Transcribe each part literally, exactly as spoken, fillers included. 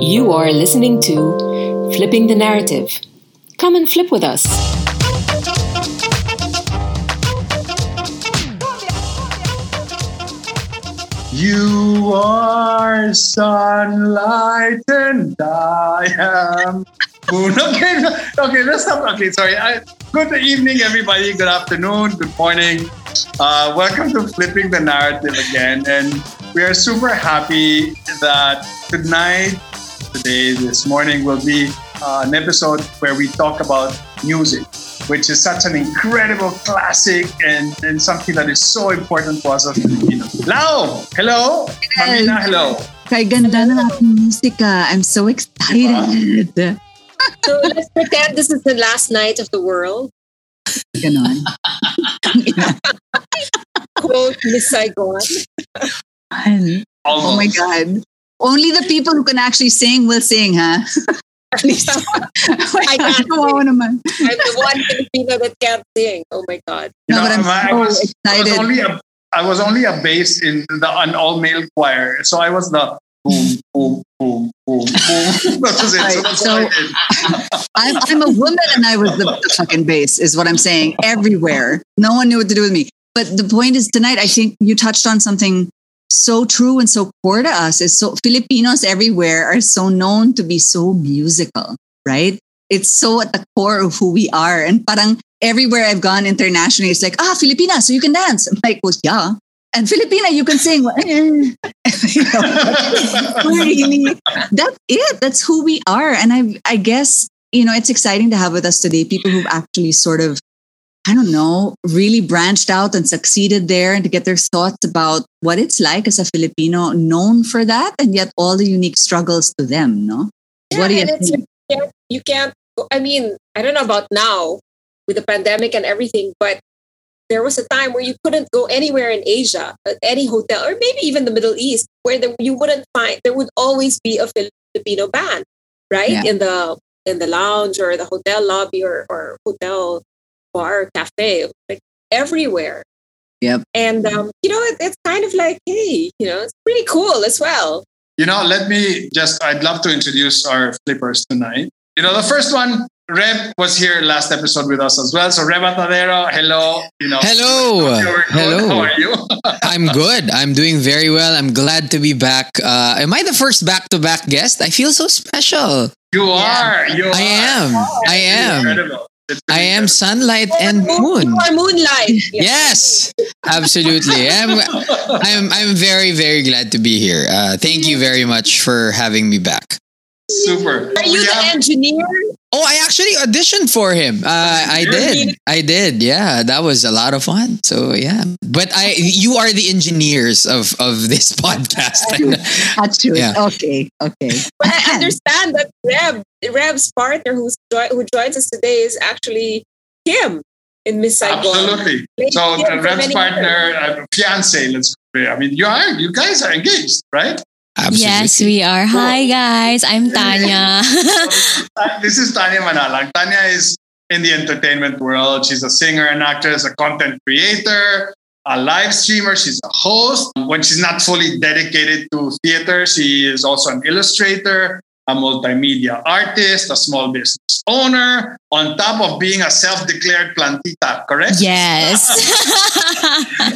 You are listening to Flipping the Narrative. Come and flip with us. You are sunlight and I am moon. Okay, okay, let's stop. Okay, sorry. I, good evening, everybody. Good afternoon. Good morning. Uh, welcome to Flipping the Narrative again. And we are super happy that tonight, today, this morning will be uh, an episode where we talk about music, which is such an incredible classic and, and something that is so important to us as Filipinos. Lau! Hello! Mamina, hello! Kay ganda na ating musika. I'm so excited. Diba? So let's pretend this is the last night of the world. Ganon. Quote Miss Saigon. Oh my God. Only the people who can actually sing will sing, huh? At least I can't sing. I'm the one Filipino that can't sing. Oh my God. You no, know, but I'm I, so I was, excited. I was, only a, I was only a bass in the, an all-male choir. So I was the boom, boom, boom, boom, boom. That was it. Right. So, that's so I I'm, I'm a woman and I was the, the fucking bass is what I'm saying. Everywhere. No one knew what to do with me. But the point is tonight, I think you touched on something so true and so core to us. Is so Filipinos everywhere are so known to be so musical, right? It's so at the core of who we are. And parang everywhere I've gone internationally, it's like, ah, Filipina, so you can dance. I'm like, well, yeah. And Filipina, you can sing. You know, really, that's it. That's who we are. And I, I guess, you know, it's exciting to have with us today people who've actually sort of, I don't know, really branched out and succeeded there, and to get their thoughts about what it's like as a Filipino known for that, and yet all the unique struggles to them, no? Yeah, what do you think? You can't, you can't, I mean, I don't know about now with the pandemic and everything, but there was a time where you couldn't go anywhere in Asia, at any hotel, or maybe even the Middle East, where the, you wouldn't find, there would always be a Filipino band, right? Yeah. In the in the lounge or the hotel lobby or, or hotel bar, cafe, like everywhere. Yep. And, um, you know, it, it's kind of like, hey, you know, it's pretty cool as well. You know, let me just, I'd love to introduce our flippers tonight. You know, the first one, Reb was here last episode with us as well. So Reb Atadero, hello. You know, hello. Hello. How are you? I'm good. I'm doing very well. I'm glad to be back. Uh, am I the first back-to-back guest? I feel so special. You yeah. are. You I are. am. Oh, I am. Incredible. I am sunlight and moon. You are moonlight. Yes, absolutely. I'm, I'm, I'm very, very glad to be here. Uh, thank you very much for having me back. Super. Are you the engineer? Oh, I actually auditioned for him. Uh, I did. I did. Yeah, that was a lot of fun. So yeah, but I, you are the engineers of, of this podcast. Yeah. Okay. Okay. But I understand that Reb, Reb's partner who's jo- who joins us today is actually Kim in Miss Saigon. Absolutely. So Kim Reb's partner, uh, fiance. Let's. I mean, you are. You guys are engaged, right? Absolutely. Yes, we are. Hi, guys. I'm Tanya. This is Tanya Manalang. Tanya is in the entertainment world. She's a singer and actress, a content creator, a live streamer. She's a host. When she's not fully dedicated to theater, she is also an illustrator, a multimedia artist, a small business owner, on top of being a self-declared plantita, correct? Yes.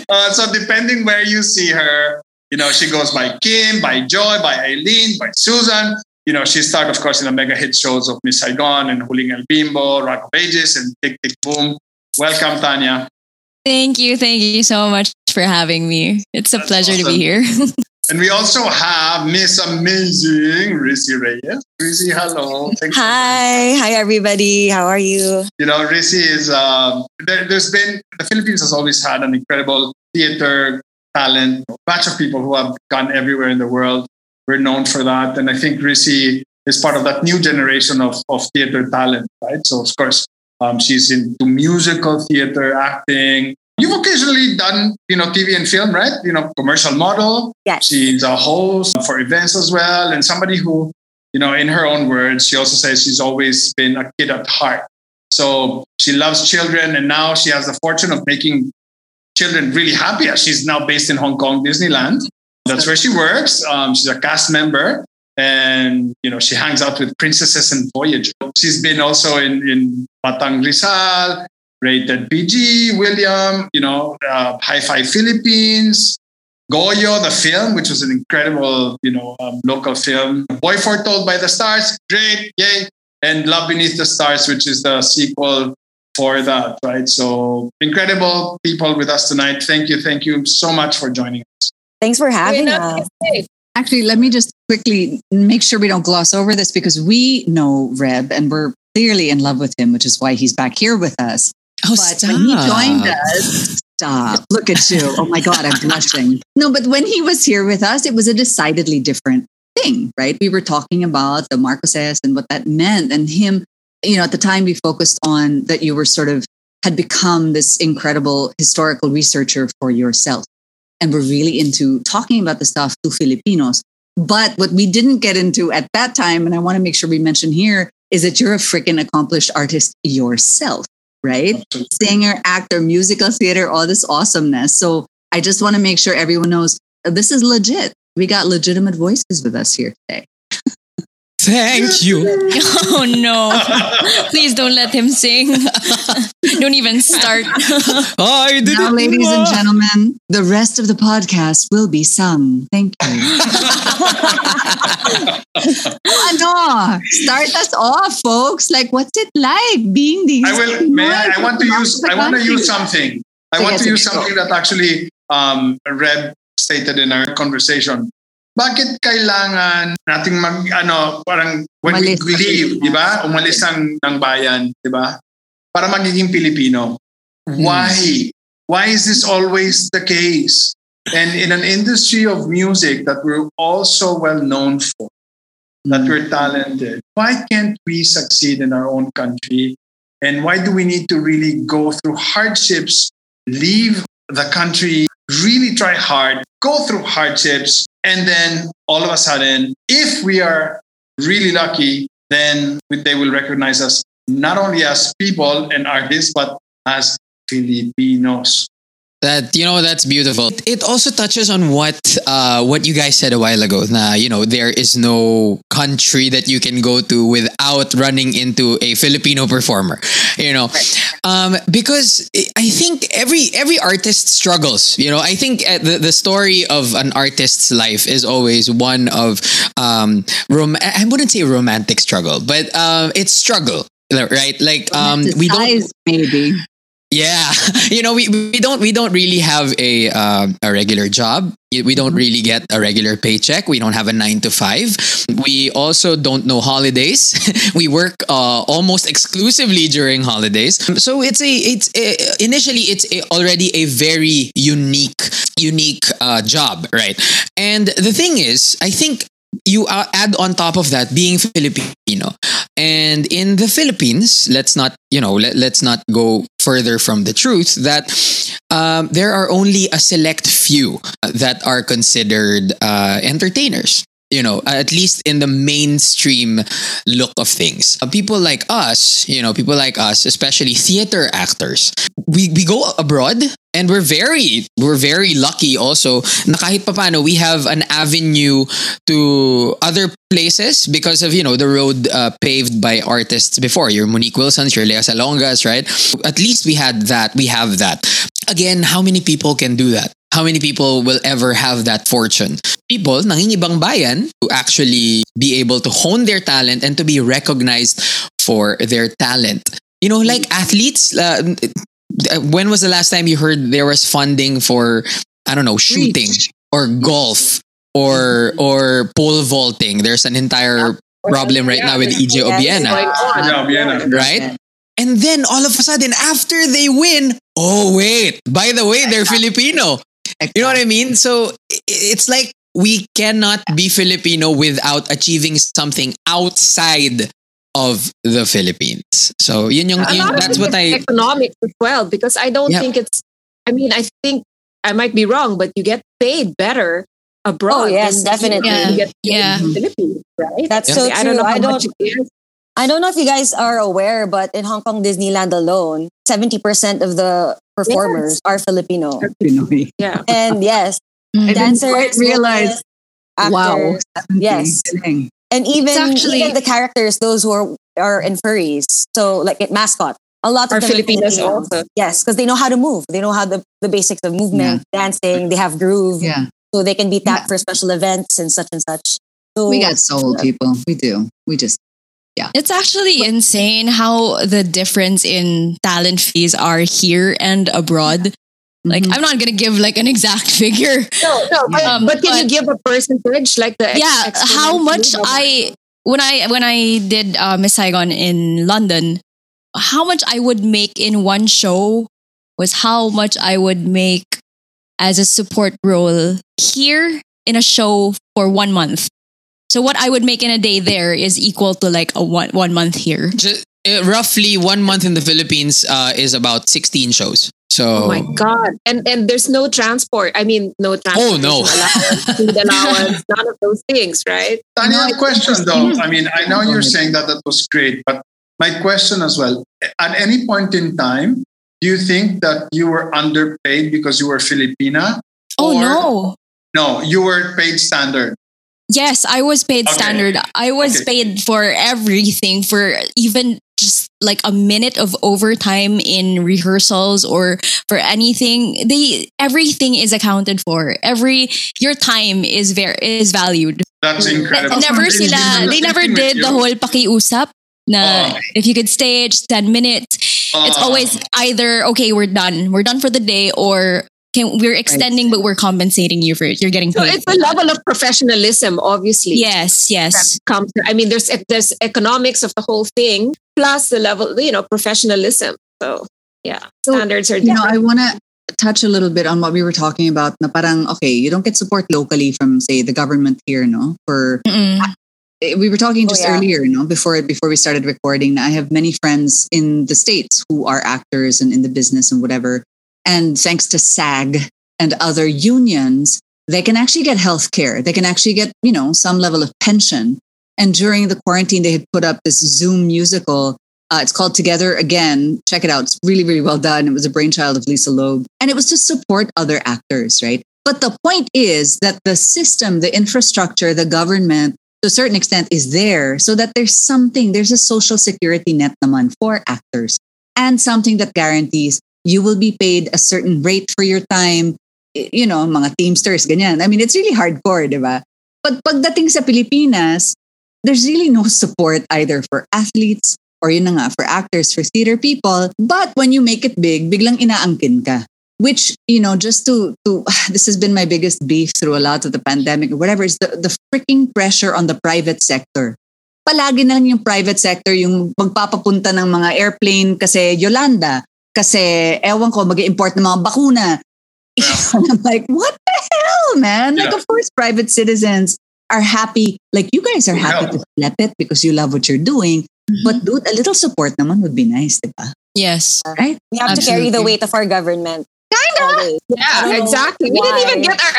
uh, so depending where you see her, you know, she goes by Kim, by Joy, by Eileen, by Susan. You know, she starred, of course, in the mega hit shows of Miss Saigon and Huling El Bimbo, Rock of Ages, and Tick, Tick, Boom. Welcome, Tanya. Thank you. Thank you so much for having me. It's a That's pleasure awesome. to be here. And we also have Miss Amazing Rissey Reyes. Rissey, hello. Thanks Hi. Hi, everybody. How are you? You know, Rissey is, uh, there, there's been, the Philippines has always had an incredible theater talent, a bunch of people who have gone everywhere in the world. We're known for that. And I think Rissey is part of that new generation of, of theater talent, right? So, of course, um, she's into musical theater, acting. You've occasionally done, you know, T V and film, right? You know, commercial model. Yes. She's a host for events as well. And somebody who, you know, in her own words, she also says she's always been a kid at heart. So she loves children. And now she has the fortune of making children really happy. She's now based in Hong Kong Disneyland. That's where she works. Um, she's a cast member. And, you know, she hangs out with princesses and voyagers. She's been also in, in Batang Rizal, Rated P G, William, you know, uh, Hi-Fi Philippines, Goyo, the film, which was an incredible, you know, um, local film. Boy Foretold by the Stars, great, yay. And Love Beneath the Stars, which is the sequel for that, right? So incredible people with us tonight. Thank you. Thank you so much for joining us. Thanks for having us. Actually, let me just quickly make sure we don't gloss over this, because we know Reb and we're clearly in love with him, which is why he's back here with us. Oh, but stop. When he joined us, stop. Look at you. Oh my God, I'm blushing. No, but when he was here with us, it was a decidedly different thing, right? We were talking about the Marcoses and what that meant, and him, you know, at the time we focused on that you were sort of had become this incredible historical researcher for yourself. And we're really into talking about the stuff to Filipinos. But what we didn't get into at that time, and I want to make sure we mention here, is that you're a freaking accomplished artist yourself, right? Absolutely. Singer, actor, musical theater, all this awesomeness. So I just want to make sure everyone knows this is legit. We got legitimate voices with us here today. Thank you. Oh, no. Please don't let him sing. Don't even start. I didn't now, ladies and gentlemen, the rest of the podcast will be sung. Thank you. Ano? Start us off, folks. Like, what's it like being these? I will. May I, I want to use. I want to use something. I so want to use something go. that actually um, Reb stated in our conversation. Bakit kailangan nating mag, ano, parang when umalis we leave, di ba? Umalis ang, ng bayan, di ba? Para magiging Pilipino. Mm. Why? Why is this always the case? And in an industry of music that we're also well known for, that we're talented, why can't we succeed in our own country? And why do we need to really go through hardships, leave the country, really try hard, go through hardships, and then all of a sudden, if we are really lucky, then they will recognize us not only as people and artists, but as Filipinos. That, you know, that's beautiful. It, it also touches on what uh, what you guys said a while ago. Nah, you know, there is no country that you can go to without running into a Filipino performer. You know, right. um, because I think every every artist struggles. You know, I think the the story of an artist's life is always one of um, rom- I wouldn't say romantic struggle, but um, it's struggle, right? Like um, we don't maybe. Yeah, you know, we, we don't we don't really have a uh, a regular job. We don't really get a regular paycheck. We don't have a nine to five. We also don't know holidays. We work uh, almost exclusively during holidays. So it's a it's a, initially it's a, already a very unique unique uh, job, right? And the thing is, I think you add on top of that being Filipino. And in the Philippines, let's not, you know, let, let's not go further from the truth that um, there are only a select few that are considered uh, entertainers, you know, at least in the mainstream look of things. Uh, people like us, you know, people like us, especially theater actors, we, we go abroad. And we're very, we're very lucky also na kahit papano we have an avenue to other places because of, you know, the road uh, paved by artists before. Your Monique Wilsons, your Lea Salongas, right? At least we had that, we have that. Again, how many people can do that? How many people will ever have that fortune? People, nangingibang bayan, to actually be able to hone their talent and to be recognized for their talent. You know, like athletes, uh, when was the last time you heard there was funding for, I don't know, shooting or golf or or pole vaulting? There's an entire problem right now with E J Obiena, right? And then all of a sudden, after they win, oh wait, by the way, they're Filipino. You know what I mean? So it's like we cannot be Filipino without achieving something outside of the Philippines. So yun yung, yun, that's what I... Economics as well, because I don't yeah. think it's... I mean, I think I might be wrong, but you get paid better abroad. Oh, yes, than definitely. You, yeah. you get paid yeah. in the Philippines, right? That's yeah. so true. I don't know I don't, I don't know if you guys are aware, but in Hong Kong Disneyland alone, seventy percent of the performers yes. are Filipino. Filipino. Yeah. And yes, I dancers... didn't quite realize... actors. Wow. Yes. And even, actually, even the characters, those who are, are in furries. So like it, mascot. A lot of them Filipinos are Filipinos also. Yes, because they know how to move. They know how the, the basics of movement, yeah. dancing, they have groove. Yeah. So they can be tapped yeah. for special events and such and such. So, we got soul, people. We do. We just, yeah. It's actually but, insane how the difference in talent fees are here and abroad. Yeah. Like, mm-hmm. I'm not going to give like an exact figure. No, no. But, um, but can but, you give a percentage? Like the yeah, ex- how much I, when I, when I did uh, Miss Saigon in London, how much I would make in one show was how much I would make as a support role here in a show for one month. So what I would make in a day there is equal to like a one, one month here. Just, uh, roughly one month in the Philippines uh, is about sixteen shows. So, oh my God. And and there's no transport. I mean, no transport. Oh, no. Allowance, food allowance, none of those things, right? Tanya, no, a question though. I mean, I know you're saying that that was great, but my question as well, at any point in time, do you think that you were underpaid because you were Filipina? Oh, no. No, you were paid standard. Yes, I was paid okay. standard. I was okay. paid for everything, for even just like a minute of overtime in rehearsals or for anything. They everything is accounted for. Every your time is very is valued. That's incredible. Never sila, they never did the whole pakiusap na uh, if you could stage ten minutes. Uh, it's always either okay, we're done, we're done for the day, or Can, we're extending, right. but we're compensating you for it. You're getting paid. So it's a level of professionalism, obviously. Yes, yes. Comes, I mean, there's there's economics of the whole thing, plus the level, you know, professionalism. So, yeah, so, standards are different. You know, I want to touch a little bit on what we were talking about. Na parang, okay, you don't get support locally from, say, the government here, no? For Mm-mm. We were talking just oh, yeah. earlier, you know, before before we started recording. I have many friends in the States who are actors and in the business and whatever. And thanks to SAG and other unions, they can actually get healthcare. They can actually get, you know, some level of pension. And during the quarantine, they had put up this Zoom musical. Uh, it's called Together Again. Check it out. It's really, really well done. It was a brainchild of Lisa Loeb. And it was to support other actors, right? But the point is that the system, the infrastructure, the government, to a certain extent, is there so that there's something, there's a social security net naman for actors and something that guarantees you will be paid a certain rate for your time. You know, mga teamsters, ganyan. I mean, it's really hardcore, diba? But pagdating sa Pilipinas, there's really no support either for athletes or yun na nga, for actors, for theater people. But when you make it big, biglang inaangkin ka. Which, you know, just to, to this has been my biggest beef through a lot of the pandemic or whatever, is the, the freaking pressure on the private sector. Palagi na yung private sector, yung magpapapunta ng mga airplane kasi Yolanda. Kasi, ewan ko, mag-import ng mga bakuna. Yeah. And I'm like, what the hell, man? Yeah. Like, of course, private citizens are happy. Like, you guys are happy yeah. to flip it because you love what you're doing. Mm-hmm. But, dude, a little support naman would be nice, diba? Yes. Right? We have Absolutely. to carry the weight of our government. Kind of. Yeah, exactly. Why. We didn't even get our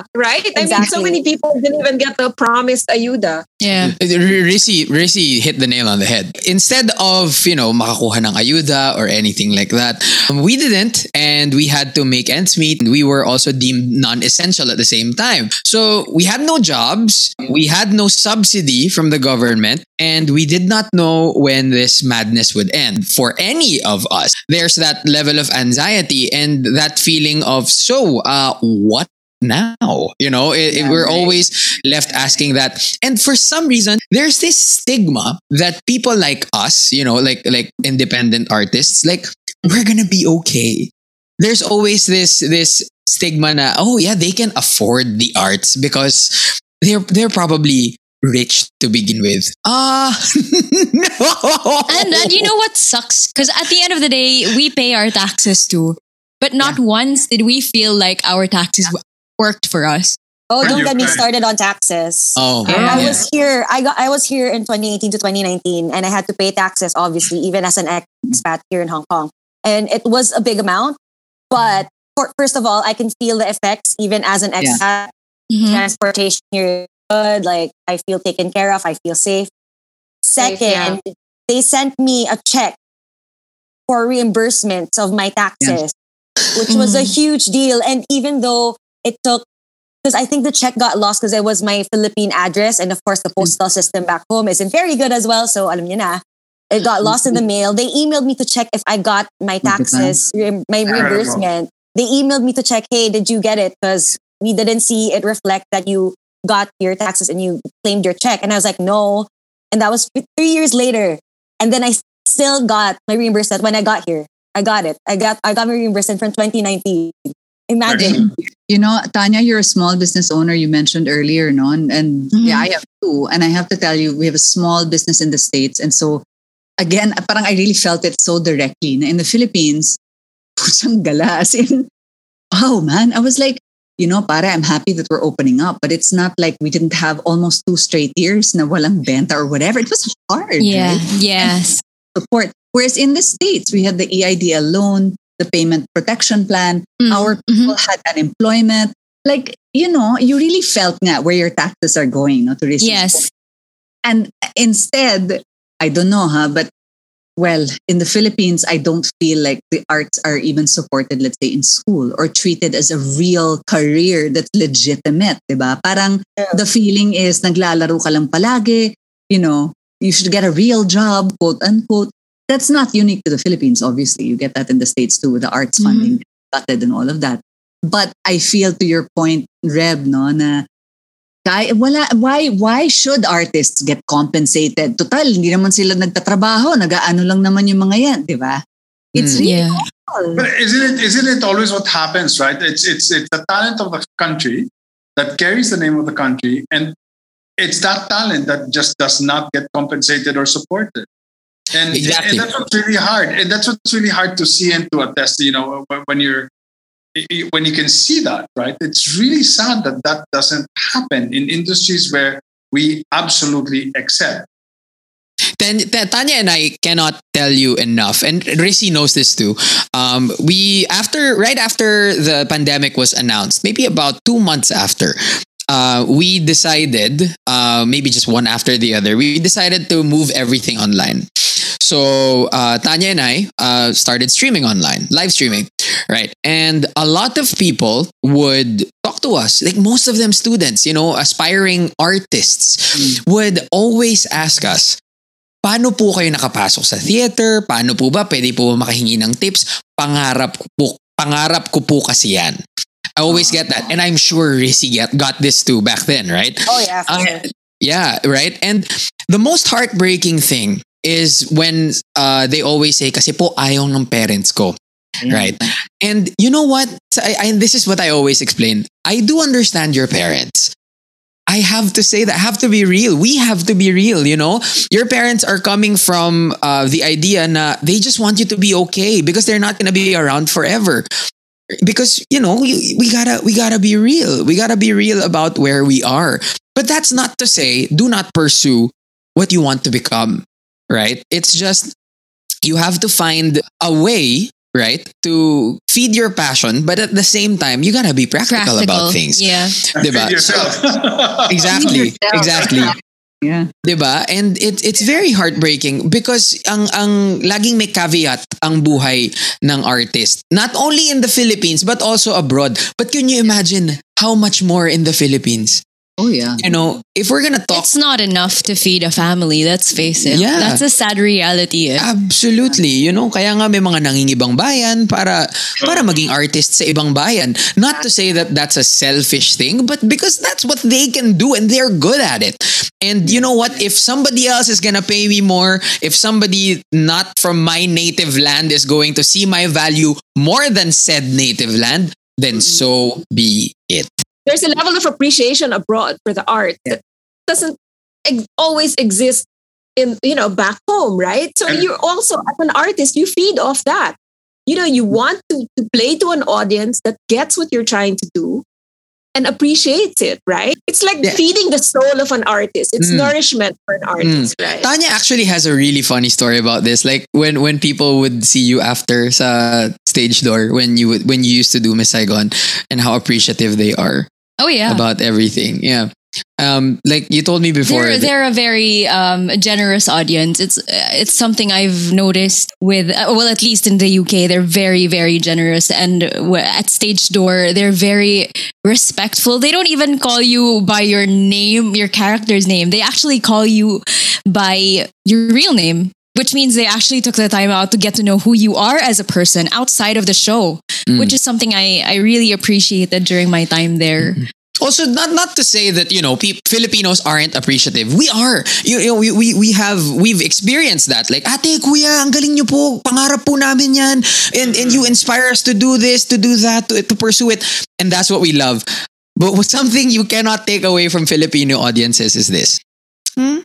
ayuda, right? Exactly. I mean, so many people didn't even get the promised ayuda. Yeah. Rissey, Rissey hit the nail on the head. Instead of, you know, makakuha ng ayuda or anything like that, we didn't, and we had to make ends meet. We were also deemed non-essential at the same time. So we had no jobs, we had no subsidy from the government, and we did not know when this madness would end for any of us. There's that level of anxiety and that feeling of, so, uh, what now? You know, it, yeah, it, we're right. always left asking that. And for some reason, there's this stigma that people like us, you know, like like independent artists, like, we're going to be okay. There's always this this stigma na, oh yeah, they can afford the arts because they're they're probably rich to begin with. Ah, uh, no! And, and you know what sucks? Because at the end of the day, we pay our taxes too. But not yeah. once did we feel like our taxes worked for us. Oh, don't get me started on taxes. Oh, yeah. I was here. I got. I was here in twenty eighteen to twenty nineteen, and I had to pay taxes, obviously, even as an expat here in Hong Kong, and it was a big amount. But for, first of all, I can feel the effects, even as an expat. Yeah. Mm-hmm. Transportation here, good. Like, I feel taken care of. I feel safe. Second, safe, yeah. they sent me a check for reimbursements of my taxes. Yeah. Which was a huge deal. And even though it took because I think the check got lost because it was my Philippine address, and of course the postal system back home isn't very good as well. So alam niyo na, it got lost in the mail. They emailed me to check if I got my taxes, my reimbursement. They emailed me to check, hey, did you get it? Because we didn't see it reflect that you got your taxes and you claimed your check. And I was like, no. And that was three years later. And then I still got my reimbursement when I got here. I got it. I got I got my reimbursement from twenty nineteen. Imagine. You know, Tanya, you're a small business owner, you mentioned earlier, no? And, and mm-hmm. yeah, I have two. And I have to tell you, we have a small business in the States. And so, again, parang I really felt it so directly. In the Philippines, pusang gala. As in, oh man, I was like, you know, pare, I'm happy that we're opening up, but it's not like we didn't have almost two straight years na walang benta or whatever. It was hard. Yeah. Right? Yes. And support. Whereas in the States, we had the E I D L loan, the payment protection plan. Mm-hmm. Our people mm-hmm. had unemployment. Like, you know, you really felt nga where your taxes are going, no, to receive. Yes. Support. And instead, I don't know, huh? But well, in the Philippines, I don't feel like the arts are even supported, let's say, in school or treated as a real career that's legitimate, diba? Parang yeah. the feeling is, naglalaro ka lang palagi, you know, you should get a real job, quote unquote. That's not unique to the Philippines, obviously. You get that in the States too, with the arts funding gutted mm-hmm. and all of that. But I feel to your point, Reb, no, na Wala, why why should artists get compensated? Total, hindi naman sila nagtatrabaho, nagaano lang naman yung mga yan, di ba? It's mm, yeah. But isn't it, isn't it always what happens, right? It's, it's, it's the talent of the country that carries the name of the country, and it's that talent that just does not get compensated or supported. And, exactly. and that's what's really hard. And that's what's really hard to see and to attest, you know, when you're when you can see that, right? It's really sad that that doesn't happen in industries where we absolutely accept. Then Tanya and I cannot tell you enough, and Rissey knows this too. Um, we after right after the pandemic was announced, maybe about two months after, uh, we decided, uh, maybe just one after the other, we decided to move everything online. So uh, Tanya and I uh, started streaming online, live streaming, right? And a lot of people would talk to us, like most of them students, you know, aspiring artists mm. would always ask us, paano po kayo nakapasok sa theater? Paano po ba? Pwede po makahingi ng tips? Pangarap ko po, pangarap ko po kasi yan. I always get that. And I'm sure Rissey get, got this too back then, right? Oh, yeah. Uh, yeah, right? And the most heartbreaking thing is when uh, they always say, kasi po ayaw ng parents ko. Yeah. Right? And you know what? I, I, this is what I always explain. I do understand your parents. I have to say that I have to be real. We have to be real, you know? Your parents are coming from uh, the idea na they just want you to be okay because they're not going to be around forever. Because, you know, we, we gotta we gotta be real. We gotta be real about where we are. But that's not to say do not pursue what you want to become. Right? It's just you have to find a way, right, to feed your passion, but at the same time, you gotta be practical, practical. about things. Yeah. Diba? Feed yourself. So, exactly. Feed yourself. Exactly. Yeah. Diba? And it, it's very heartbreaking because ang ang laging may caveat ang buhay ng artist. Not only in the Philippines, but also abroad. But can you imagine how much more in the Philippines? Oh, yeah. You know, if we're going to talk... It's not enough to feed a family, let's face it. Yeah. That's a sad reality. Eh? Absolutely. You know, kaya nga may mga nangingibang bayan para para maging artists sa ibang bayan. Not to say that that's a selfish thing, but because that's what they can do and they're good at it. And you know what? If somebody else is going to pay me more, if somebody not from my native land is going to see my value more than said native land, then so be it. There's a level of appreciation abroad for the art yeah. that doesn't ex- always exist in, you know, back home, right? So and you're also, as an artist, you feed off that. You know, you want to, to play to an audience that gets what you're trying to do and appreciates it, right? It's like yeah. feeding the soul of an artist. It's mm. nourishment for an artist, mm. right? Tanya actually has a really funny story about this. Like when when people would see you after sa stage door when you would, when you used to do Miss Saigon and how appreciative they are. Oh yeah. About everything. Yeah. Um, like you told me before, they're, they're a very um, generous audience. It's it's something I've noticed with uh, well, at least in the U K, they're very very generous, and at stage door, they're very respectful. They don't even call you by your name, your character's name. They actually call you by your real name, which means they actually took the time out to get to know who you are as a person outside of the show, mm. which is something I I really appreciated during my time there. Mm-hmm. Also, not not to say that, you know, pe- Filipinos aren't appreciative. We are. You, you know, we, we we have we've experienced that. Like, ate kuya, ang galing niyo po, pangarap po namin yan, and and you inspire us to do this, to do that, to, to pursue it, and that's what we love. But something you cannot take away from Filipino audiences is this. Hmm?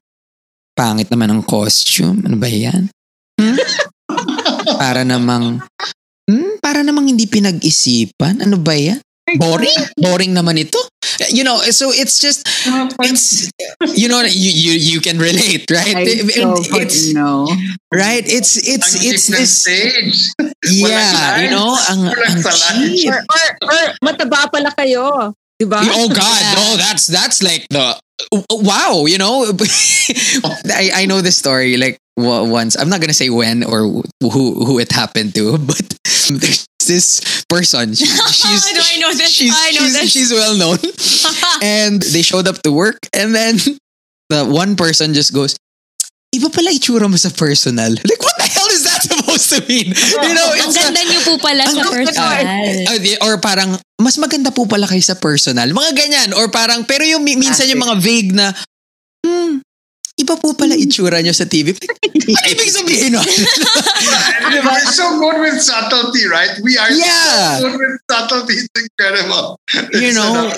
Pangit naman ang costume. Ano ba yan? Hmm? Para namang hmm? Para namang hindi pinag-isipan. Ano ba yan? Boring? Boring naman ito? You know, so it's just, it's, you know, you, you, you can relate, right? I it, so it's, no. Right? It's, it's, ang it's this. Stage. Yeah, you know, ang, ang cheap. Or, or, or, mataba pala kayo. Diba? Oh God, no, that's, that's like the, wow, you know, I, I know this story, like, once, I'm not gonna say when or who who it happened to, but there's this person. She, she's, do I know this? She's, I know she's, this. She's well known. And they showed up to work, and then the one person just goes, "Iba pala itsura mo sa personal." Like, what the hell is that supposed to mean? You know, it's ang ganda niyo po pala sa personal. Or parang mas maganda po pala kayo sa personal. Mga ganyan, or parang pero yung minsan yung mga vague na. Hmm. Iba po pala itsura nyo sa T V. Ano ibig sabihin nun? We're so good with subtlety, right? We are yeah. so good with subtlety. It's incredible. You know,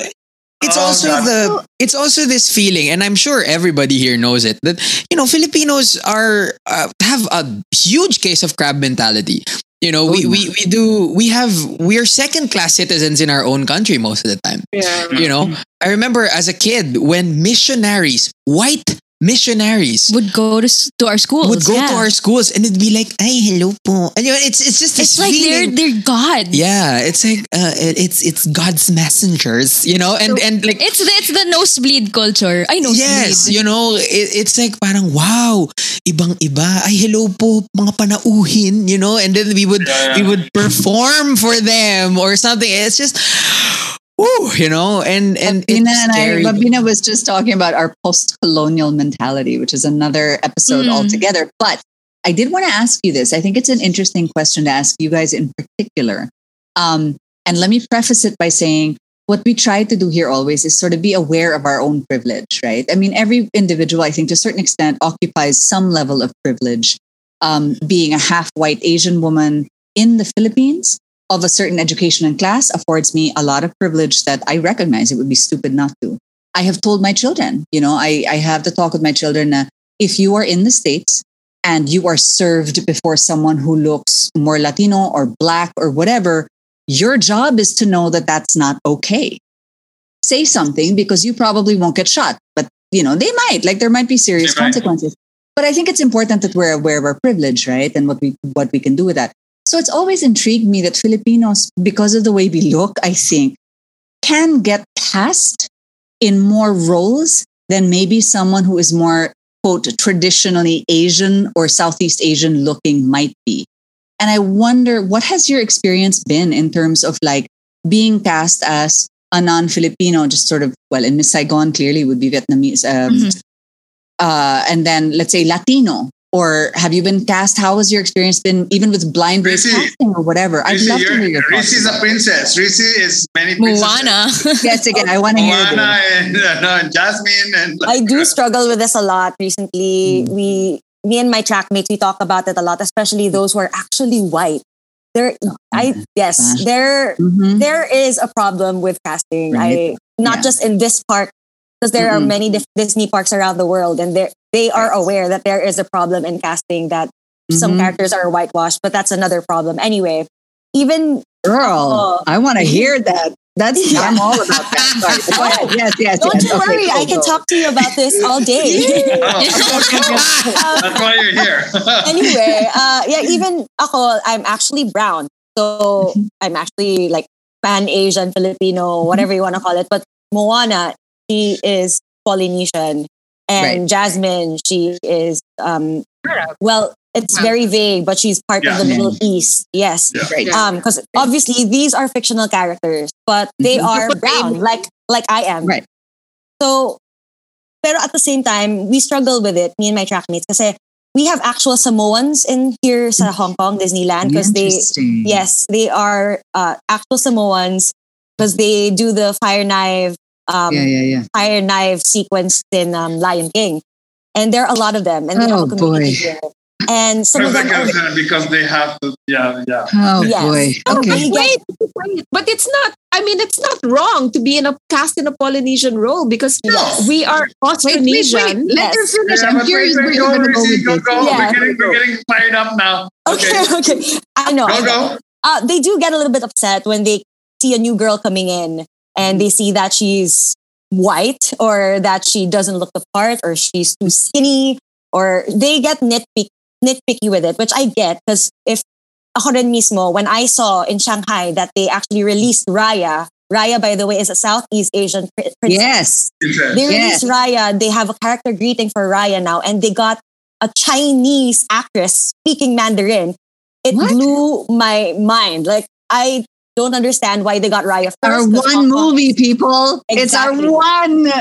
it's oh, also God. the, it's also this feeling, and I'm sure everybody here knows it, that, you know, Filipinos are, uh, have a huge case of crab mentality. You know, we, we, we do, we have, we are second-class citizens in our own country most of the time. Yeah. You know, I remember as a kid when missionaries, white missionaries would go to to our schools. Would go yeah. to our schools, and it'd be like, "Ay, hello po." And you know, it's it's just this it's like feeling. they're they're God. Yeah, it's like uh, it's it's God's messengers, you know, and and like it's the, it's the nosebleed culture. I know. Yes, you know, it, it's like parang wow, ibang iba. Ay, hello po, mga panauhin, you know, and then we would yeah. we would perform for them or something. It's just. Ooh, you know, and and Babina it's scary. And I, Babina was just talking about our post-colonial mentality, which is another episode mm. altogether. But I did want to ask you this. I think it's an interesting question to ask you guys in particular. Um, and let me preface it by saying what we try to do here always is sort of be aware of our own privilege, right? I mean, every individual, I think, to a certain extent, occupies some level of privilege. Um, being a half-white Asian woman in the Philippines of a certain education and class affords me a lot of privilege that I recognize it would be stupid not to. I have told my children, you know, I, I have the talk with my children. Uh, if you are in the States and you are served before someone who looks more Latino or Black or whatever, your job is to know that that's not okay. Say something because you probably won't get shot, but you know, they might, like there might be serious they consequences, might. But I think it's important that we're aware of our privilege, right? And what we, what we can do with that. So it's always intrigued me that Filipinos, because of the way we look, I think, can get cast in more roles than maybe someone who is more, quote, traditionally Asian or Southeast Asian looking might be. And I wonder, what has your experience been in terms of like being cast as a non-Filipino, just sort of, well, in Miss Saigon clearly would be Vietnamese. Um, mm-hmm. uh, and then let's say Latino. Or have you been cast? How has your experience been, even with blind race casting or whatever? I'd Rissey, love to hear your thoughts. Rissey is a princess. Rissey is many princesses. Moana. Yes, again, I want to hear it. Moana and, uh, and Jasmine. And like, I do struggle with this a lot recently. Mm-hmm. We, me and my trackmates, we talk about it a lot, especially those who are actually white. There, oh, I yes, there, mm-hmm. there is a problem with casting. Right. I not yeah. just in this park, because there mm-hmm. are many diff- Disney parks around the world, and there. They are aware that there is a problem in casting that mm-hmm. some characters are whitewashed, but that's another problem. Anyway, even... Girl, uh, I want to hear that. That's yeah. I'm all about that. Sorry. Go ahead. Yes, yes, Don't yes. you okay, worry. Cool, I can cool. talk to you about this all day. Oh, that's why you're here. Anyway, uh, yeah, even ako, I'm actually brown. So I'm actually like pan-Asian, Filipino, whatever you want to call it. But Moana she is Polynesian, and right. Jasmine, she is um, well, it's wow. very vague, but she's part yeah. of the Middle East. Yes, because yeah. um, obviously these are fictional characters, but they mm-hmm. are brown, like like I am. Right. So, pero at the same time, we struggle with it. Me and my trackmates, because we have actual Samoans in here sa Hong Kong Disneyland, because they yes they are uh, actual Samoans, because they do the fire knife um, yeah, yeah, yeah. fire knife sequence in um, Lion King, and there are a lot of them. And oh boy. Here. And some of them are, because they have to, yeah, yeah. Oh yes. boy! No, okay. But wait, wait, but it's not. I mean, it's not wrong to be in a cast in a Polynesian role, because yes. we are Austronesian. Wait, wait, wait. Let yes. her finish. Yeah, I'm curious where you're going to go with go, this. Go. Yeah. We're, getting, we're getting fired up now. Okay, okay. okay. I know. Go, I know. Go. Uh, they do get a little bit upset when they see a new girl coming in and they see that she's white, or that she doesn't look the part, or she's too skinny, or they get nitpicky. nitpicky with it, which I get, because if ako rin mismo, when I saw in Shanghai that they actually released Raya, Raya, by the way, is a Southeast Asian princess. Yes. They released yes. Raya, they have a character greeting for Raya now, and they got a Chinese actress speaking Mandarin. It what? Blew my mind. Like, I don't understand why they got Raya first. Our one movie, people. Exactly. It's our one.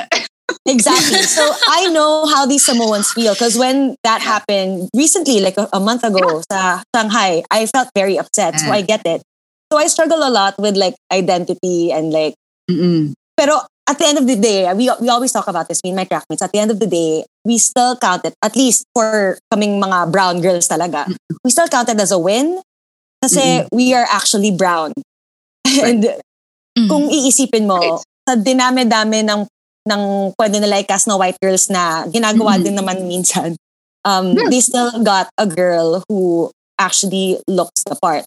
Exactly. So I know how these Samoans feel, because when that happened recently, like a, a month ago, yeah. sa Shanghai, I felt very upset. So I get it. So I struggle a lot with like identity and like. Mm-mm. Pero at the end of the day, we we always talk about this, me and my classmates. At the end of the day, we still count it, at least for kaming mga brown girls talaga. We still count it as a win, kasi mm-hmm. we are actually brown. Right. And mm-hmm. kung iisipin mo, right. sa dinami-dami ng ng pwede nila i-cast na white girls na ginagawa mm-hmm. din naman minsan. Um, yeah. They still got a girl who actually looks the part.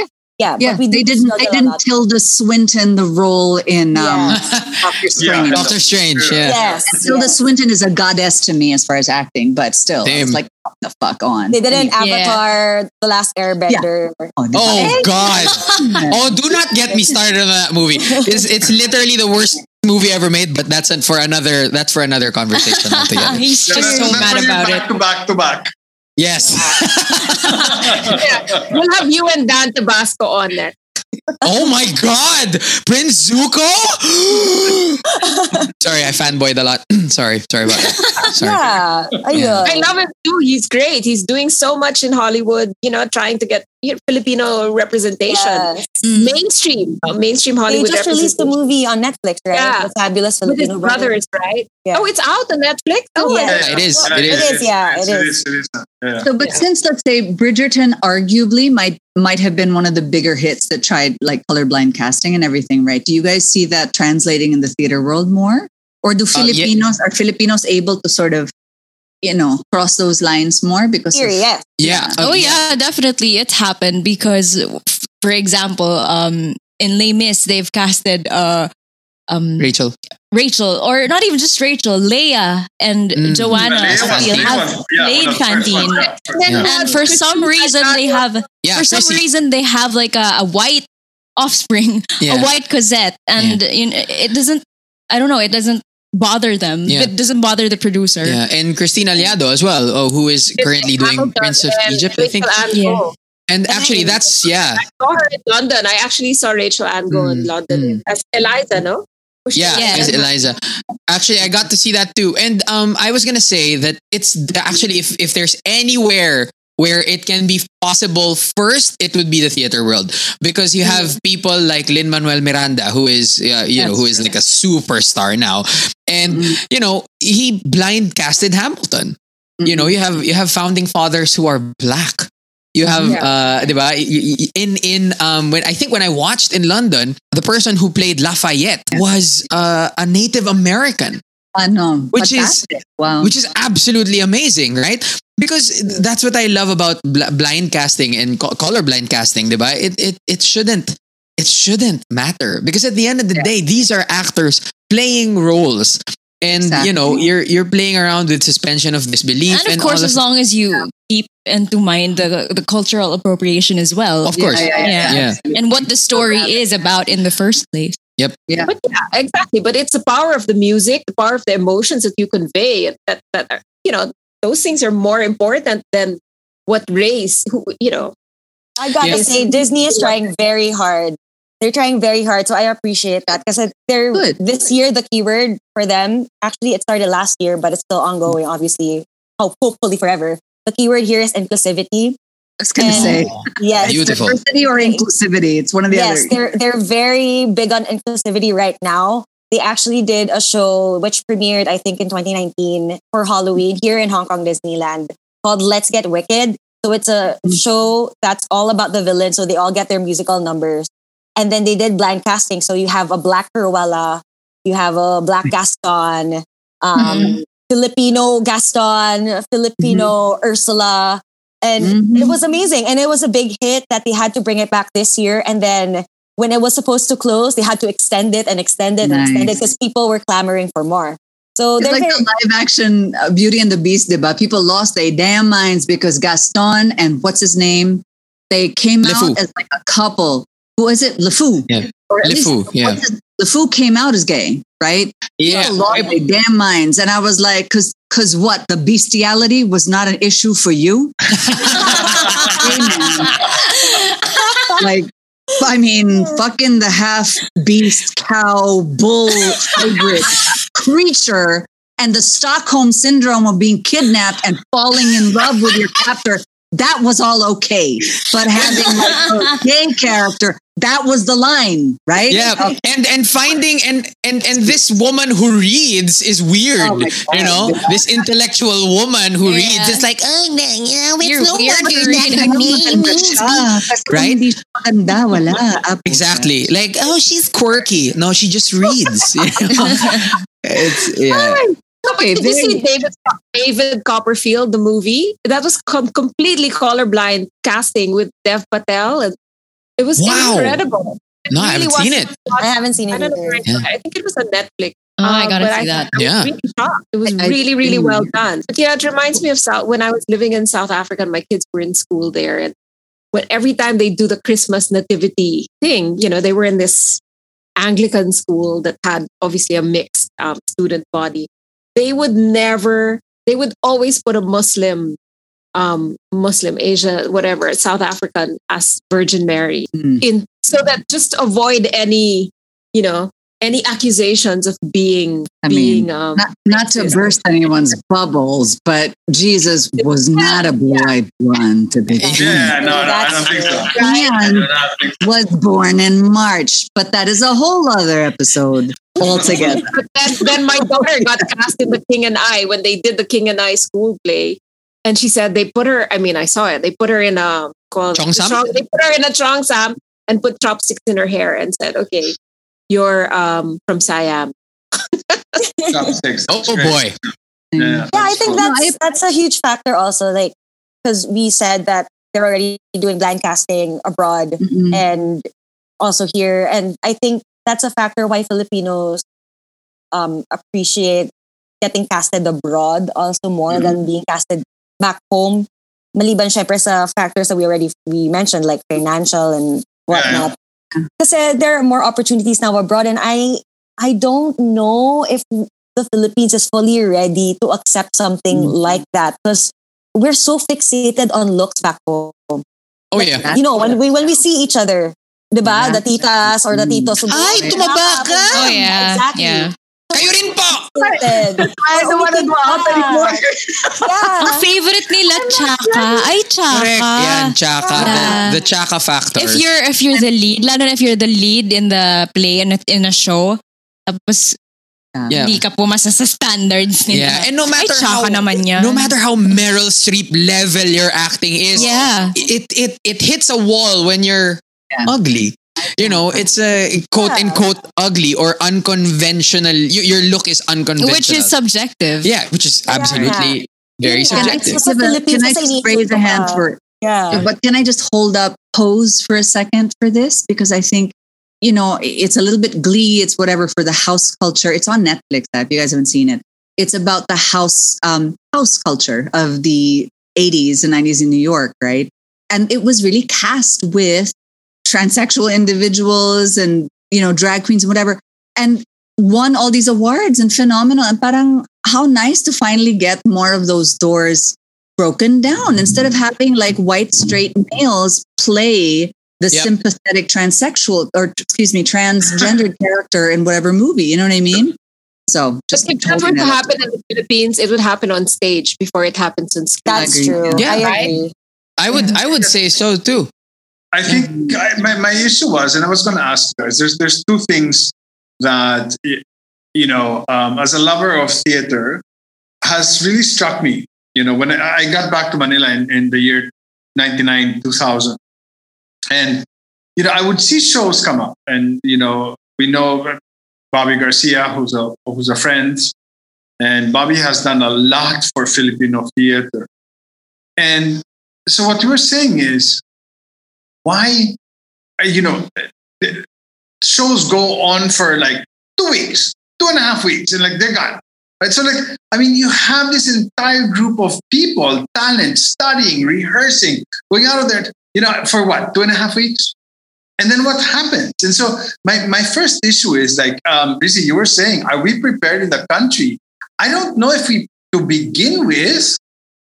Yeah. Yeah. yeah. But we they didn't, they didn't Tilda Swinton the role in um, yeah. Doctor Strange. Yeah. Doctor Strange, yeah. Yes. yes. Tilda Swinton is a goddess to me as far as acting, but still, it's like, what the fuck on? They didn't yeah. Avatar The Last Airbender. Yeah. Oh, oh God. Oh, do not get me started on that movie. It's, it's literally the worst movie ever made, but that's for another that's for another conversation altogether. He's just yeah, so mad about back it. To back to back. Yes. yeah. We'll have you and Dan Tabasco on it. Oh my God! Prince Zuko? Sorry, I fanboyed a lot. sorry, sorry about that. Sorry. Yeah, yeah. I love him too. He's great. He's doing so much in Hollywood, you know, trying to get Filipino representation. Yes. Mm. Mainstream. Uh, mainstream Hollywood representation. They just released a movie on Netflix, right? Yeah. The Fabulous Filipino With his brothers, brother. Right? Yeah. Oh, it's out on Netflix? Oh, yeah. yeah. It is. It is. It is, yeah. It is. It is. Yeah. So, but yeah. since, let's say, Bridgerton arguably might might have been one of the bigger hits that tried like colorblind casting and everything, right? Do you guys see that translating in the theater world more? Or do Filipinos, uh, yeah. are Filipinos able to sort of, you know, cross those lines more? Because Here, of, yeah. yeah. Yeah. Oh yeah, definitely. It happened because, for example, um, in Les Mis, they've casted uh, um, Rachel. Rachel, or not even just Rachel, Lea and mm. Joanna Steele have played Fantine, yeah. and for some reason they have, yeah, for some Chrissy. reason they have like a, a white offspring, yeah. a white Cosette, and yeah. you know, it doesn't. I don't know. It doesn't bother them. Yeah. It doesn't bother the producer. Yeah, and Christina Liado as well, oh, who is currently doing Hamilton Prince of Egypt, I think. Yeah. And, and actually, I, that's yeah. I saw her in London. I actually saw Rachel Ango mm. in London mm. as Eliza, no. Yeah, yeah, as Eliza. Actually, I got to see that too. And um, I was going to say that it's actually, if, if there's anywhere where it can be possible first, it would be the theater world. Because you have people like Lin-Manuel Miranda, who is, uh, you That's know, who is like a superstar now. And, mm-hmm. you know, he blind casted Hamilton. Mm-hmm. You know, you have you have founding fathers who are black. You have, yeah. uh, diba? in, in, um, when I think when I watched in London, the person who played Lafayette was, uh, a Native American. I know. Which is, wow. which is absolutely amazing, right? Because that's what I love about bl- blind casting and co- colorblind casting, diba? It, it, it shouldn't, it shouldn't matter, because at the end of the yeah. day, these are actors playing roles. And exactly. you know, you're you're playing around with suspension of disbelief, and of and course, all of as long as you yeah. keep into mind the the cultural appropriation as well, of course, yeah, yeah, yeah, yeah. yeah. and what the story is about in the first place. Yep. Yeah. But yeah, exactly. But it's the power of the music, the power of the emotions that you convey. That that are, you know, those things are more important than what race. Who, you know, I gotta yes. say, Disney is trying very hard. They're trying very hard, so I appreciate that because they're Good. This year the keyword for them. Actually, it started last year, but it's still ongoing. Obviously, hopefully forever. The keyword here is inclusivity. I was going to say, yes, beautiful. It's diversity or inclusivity. It's one of the yes, other. Yes, they're, they're very big on inclusivity right now. They actually did a show which premiered, I think, in twenty nineteen for Halloween here in Hong Kong Disneyland called Let's Get Wicked. So it's a show that's all about the villains. So they all get their musical numbers. And then they did blind casting. So you have a black Cruella, you have a black Gaston, um, mm-hmm. Filipino Gaston, Filipino mm-hmm. Ursula. And mm-hmm. it was amazing. And it was a big hit that they had to bring it back this year. And then when it was supposed to close, they had to extend it and extend it nice. and extend it because people were clamoring for more. So it's like very- the live action uh, Beauty and the Beast, deba. People lost their damn minds because Gaston and what's his name? They came Lefou. out as like a couple. Who is it? Lefou. Yeah. Or at Lefou, least, yeah. Lefou came out as gay, right? Yeah. People lost I- their damn minds. And I was like, because Because what? The bestiality was not an issue for you? Like, I mean, fucking the half beast, cow, bull, hybrid creature and the Stockholm syndrome of being kidnapped and falling in love with your captor, that was all okay. But having like a gay character, that was the line, right? Yeah, okay. and and finding and and and this woman who reads is weird, oh you know. Yeah. This intellectual woman who yeah. reads is like, oh, no, you know, it's You're no wonder that me means me, right? Exactly. Like, oh, she's quirky. No, she just reads. It's yeah. Okay, did you see David, David Copperfield, the movie? That was com- completely colorblind casting with Dev Patel and. It was wow. incredible. It no, really I haven't seen it. I haven't seen it. I don't know. Yeah. I think it was on Netflix. Oh, um, I gotta see I, that. I yeah, was really shocked. It was I, really, really I, well done. But yeah, it reminds me of South, when I was living in South Africa and my kids were in school there, and when every time they do the Christmas nativity thing, you know, they were in this Anglican school that had obviously a mixed um, student body. They would never. They would always put a Muslim. Um, Muslim, Asia, whatever, South African as Virgin Mary, mm. in so that just avoid any, you know, any accusations of being. I being, mean, um, not, not to burst anyone's bubbles, but Jesus was not a blue-eyed blonde to begin with. Yeah, no, no, I don't think so. And was born in March, but that is a whole other episode altogether. But then, then my daughter got cast in The King and I when they did The King and I school play. And she said they put her, I mean, I saw it. They put her in a, called, Cheongsam? They put her in a Cheongsam and put chopsticks in her hair and said, okay, you're um, from Siam. Chopsticks. Oh, oh boy. Yeah, yeah, I think that's, that's a huge factor also. Like, because we said that they're already doing blind casting abroad mm-hmm. and also here. And I think that's a factor why Filipinos um, appreciate getting casted abroad also more mm-hmm. than being casted back home, maliban syempre sa factors that we already we mentioned, like financial and whatnot. Yeah. Kasi there are more opportunities now abroad, and I I don't know if the Philippines is fully ready to accept something mm-hmm. like that because we're so fixated on looks back home. Oh like, yeah, you know when we when we see each other, diba? Yeah. The titas or the titos. Mm-hmm. Ay, tumaba ka! Oh yeah, exactly. Yeah. Kayo rin po! I don't want to go out anymore. Yeah. Ang favorite nila, Chaka. Ay, Chaka. Yan, Chaka. Yeah. The, the Chaka factor. If you're if you're the lead, lalo na if you're the lead in the play, in a, in a show, tapos, yeah. Hindi ka pumasa sa standards nila. Yeah. And no matter ay, how, naman yan. No matter how Meryl Streep level your acting is, yeah. it, it, it hits a wall when you're yeah. ugly. You know, it's a quote-unquote yeah. ugly or unconventional. You, your look is unconventional. Which is subjective. Yeah, which is absolutely yeah. very yeah. subjective. Can I just, can I just raise a hand for... Yeah. But can I just hold up pose for a second for this? Because I think, you know, it's a little bit Glee. It's whatever for the house culture. It's on Netflix, if you guys haven't seen it. It's about the house um, house culture of the eighties and nineties in New York, right? And it was really cast with transsexual individuals and you know, drag queens and whatever, and won all these awards and phenomenal. And parang how nice to finally get more of those doors broken down instead of having like white straight males play the yep. sympathetic transsexual or excuse me transgendered character in whatever movie, you know what I mean? So just but if that were to happen in the Philippines, it would happen on stage before it happens on screen. That's true. Yeah, yeah. Right? I would yeah. I would say so too. I think I, my my issue was, and I was going to ask you guys. There's there's two things that you know, um, as a lover of theater, has really struck me. You know, when I, I got back to Manila in, in the year ninety-nine, two thousand, and you know, I would see shows come up, and you know, we know Bobby Garcia, who's a who's a friend, and Bobby has done a lot for Filipino theater, and so what you were saying is. Why, you know, shows go on for like two weeks, two and a half weeks, and like they're gone. Right? So like, I mean, you have this entire group of people, talent, studying, rehearsing, going out of there, you know, for what, two and a half weeks? And then what happens? And so my, my first issue is like, um, Rissey, you were saying, are we prepared in the country? I don't know if we, to begin with,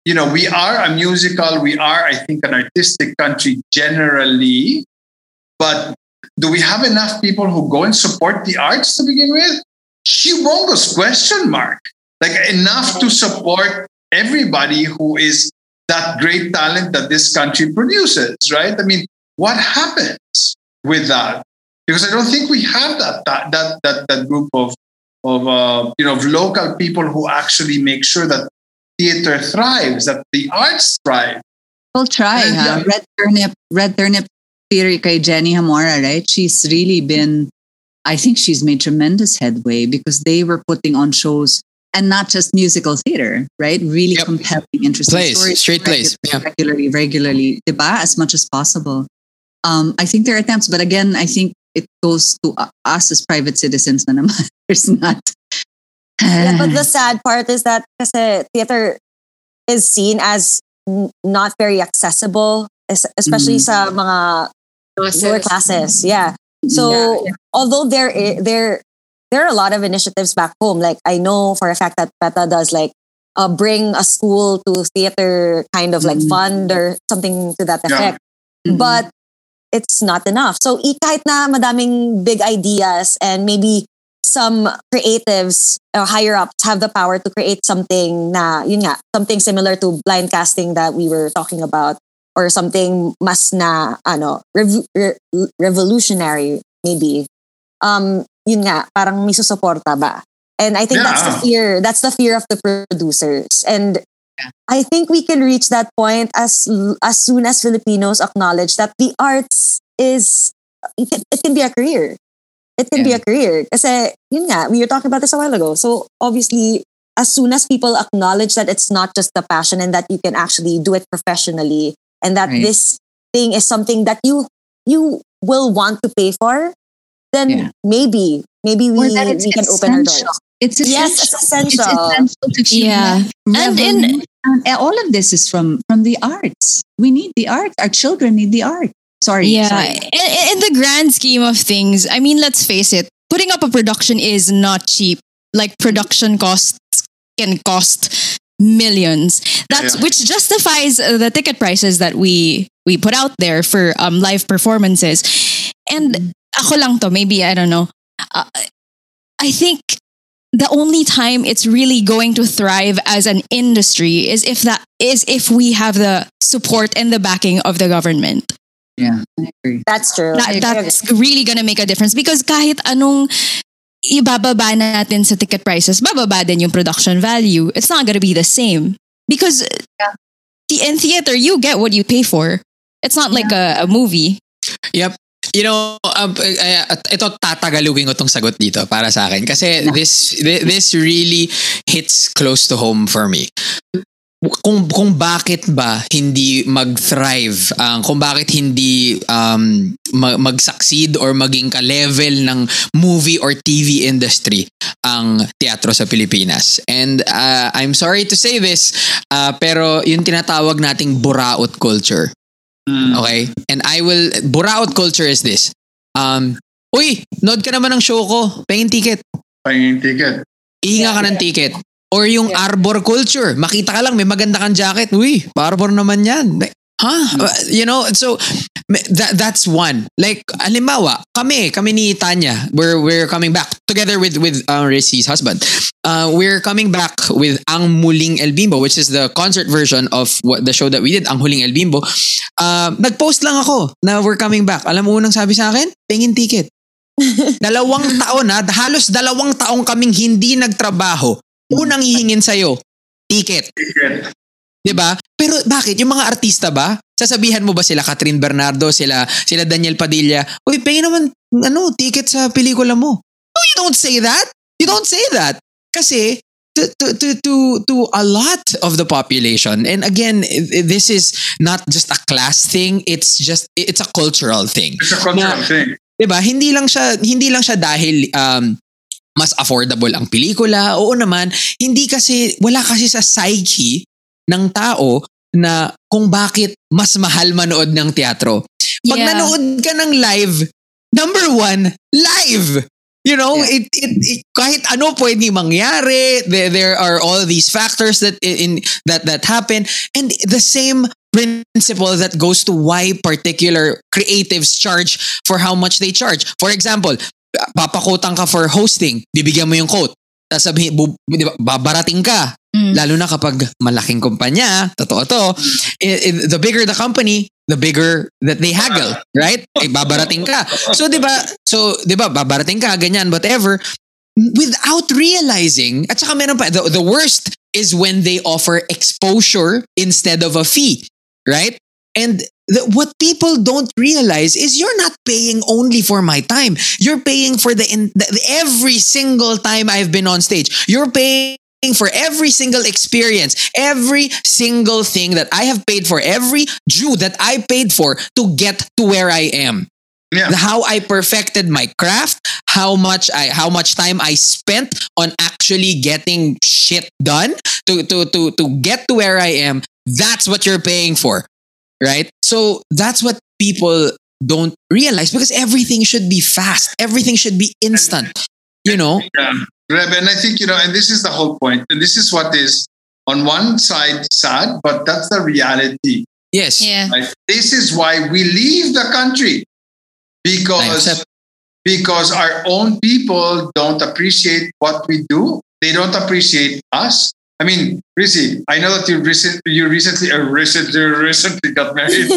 you know, we are a musical, we are, I think, an artistic country generally, but do we have enough people who go and support the arts to begin with? Shibongos, question mark. Like enough to support everybody who is that great talent that this country produces, right? I mean, what happens with that? Because I don't think we have that that that that, that group of of uh, you know of local people who actually make sure that theater thrives, that the arts thrive. We'll try. Huh? Red Turnip, Red Turnip Theater kay Jenny Hamora, right? She's really been, I think she's made tremendous headway because they were putting on shows and not just musical theater, right? Really yep. compelling, interesting plays, stories. Straight plays. Regularly, yeah. regularly, regularly, diba? As much as possible. Um, I think there are attempts, but again, I think it goes to us as private citizens na naman. There's not... Yeah, but the sad part is that kasi theater is seen as n- not very accessible, especially mm-hmm. sa mga lower classes. Yeah. So yeah, yeah. although there i- there there are a lot of initiatives back home, like I know for a fact that PETA does like uh, bring a school to theater kind of like mm-hmm. fund or something to that effect. Yeah. Mm-hmm. But it's not enough. So kahit na madaming big ideas and maybe some creatives or higher ups have the power to create something na yun nga, something similar to blind casting that we were talking about or something mas na ano rev- re- revolutionary maybe um yun nga parang may susuporta ba, and I think yeah. that's the fear that's the fear of the producers, and yeah. I think we can reach that point as as soon as Filipinos acknowledge that the arts is it can, it can be a career. It can yeah. be a career. Kasi, yun nga, we were talking about this a while ago. So, obviously, as soon as people acknowledge that it's not just a passion and that you can actually do it professionally and that right. this thing is something that you you will want to pay for, then yeah. maybe, maybe we, that we can open our doors. It's essential. Yes, it's essential. It's essential to yeah. And in, all of this is from, from the arts. We need the arts. Our children need the arts. Sorry. Yeah. Sorry. In, in the grand scheme of things, I mean, let's face it, putting up a production is not cheap. Like production costs can cost millions. That's yeah. which justifies the ticket prices that we we put out there for um live performances. And ako lang to, maybe I don't know. Uh, I think the only time it's really going to thrive as an industry is if that is if we have the support and the backing of the government. Yeah, I agree. That's true. That, agree. That's really gonna make a difference because kahit anong ibababa natin sa ticket prices, bababa din yung production value. It's not gonna be the same because yeah. in theater you get what you pay for. It's not like yeah. a, a movie. Yep. You know, um, uh, ito tatagalugin ko tong sagot dito para sa akin kasi yeah. this this really hits close to home for me. Kung kung bakit ba hindi mag-thrive, uh, kung bakit hindi um, mag-succeed or maging ka-level ng movie or T V industry ang teatro sa Pilipinas. And uh, I'm sorry to say this, uh, pero yung tinatawag nating buraot culture. Mm. Okay? And I will... Buraot culture is this. Um, uy, nod ka naman ng show ko, pahingin ticket. Pahingin ticket. Ihinga ka ng ticket. Or yung yeah. arbor culture, makita ka lang, may maganda kang jacket, uy, arbor naman yan. Huh? You know, so that that's one. Like, halimbawa, kami, kami ni Tanya, we're, we're coming back together with, with uh, Rissey's husband. Uh, we're coming back with Ang Huling El Bimbo, which is the concert version of what the show that we did, Ang Huling El Bimbo. Uh, nag-post lang ako na we're coming back. Alam mo unang sabi sa akin? Pengin ticket. Dalawang taon na, halos dalawang taong kaming hindi nagtrabaho. Unang hihingin sa'yo, ticket. Ticket. Diba? Pero bakit? Yung mga artista ba? Sasabihan mo ba sila Catherine Bernardo, sila sila Daniel Padilla, uy, pengin naman, ano, ticket sa pelikula mo. No, you don't say that. You don't say that. Kasi, to, to, to, to, to a lot of the population, and again, this is not just a class thing, it's just, it's a cultural thing. It's a cultural na, thing. Diba? Hindi lang siya, hindi lang siya dahil, um, mas affordable ang pelikula. Oo naman, hindi kasi, wala kasi sa psyche ng tao na kung bakit mas mahal manood ng teatro. Pag yeah. nanood ka ng live, number one, live! You know, yeah. it, it, it kahit ano pwede mangyari, there, there are all these factors that in that that happen, and the same principle that goes to why particular creatives charge for how much they charge. For example, papakotang ka for hosting, bibigyan mo yung quote. Sasabihin, bu- babarating ka. Mm. Lalo na kapag malaking kumpanya, totoo to, it, it, the bigger the company, the bigger that they haggle, right? Eh, babarating ka. So, di ba, so, di ba, babarating ka, ganyan, whatever, without realizing, at saka meron pa, the, the worst is when they offer exposure instead of a fee, right? And the, what people don't realize is you're not paying only for my time. You're paying for the, in, the every single time I've been on stage. You're paying for every single experience, every single thing that I have paid for, every Jew that I paid for to get to where I am. Yeah. How I perfected my craft, how much I, how much time I spent on actually getting shit done to to to to get to where I am. That's what you're paying for, right? So that's what people don't realize, because everything should be fast, everything should be instant, you know. Yeah. Reb, and I think, you know, and this is the whole point. And this is what is, on one side, sad, but that's the reality. Yes. Yeah. Right? This is why we leave the country. Because, because our own people don't appreciate what we do. They don't appreciate us. I mean, Rissey, I know that you recently, you recently, uh, recently, recently got married.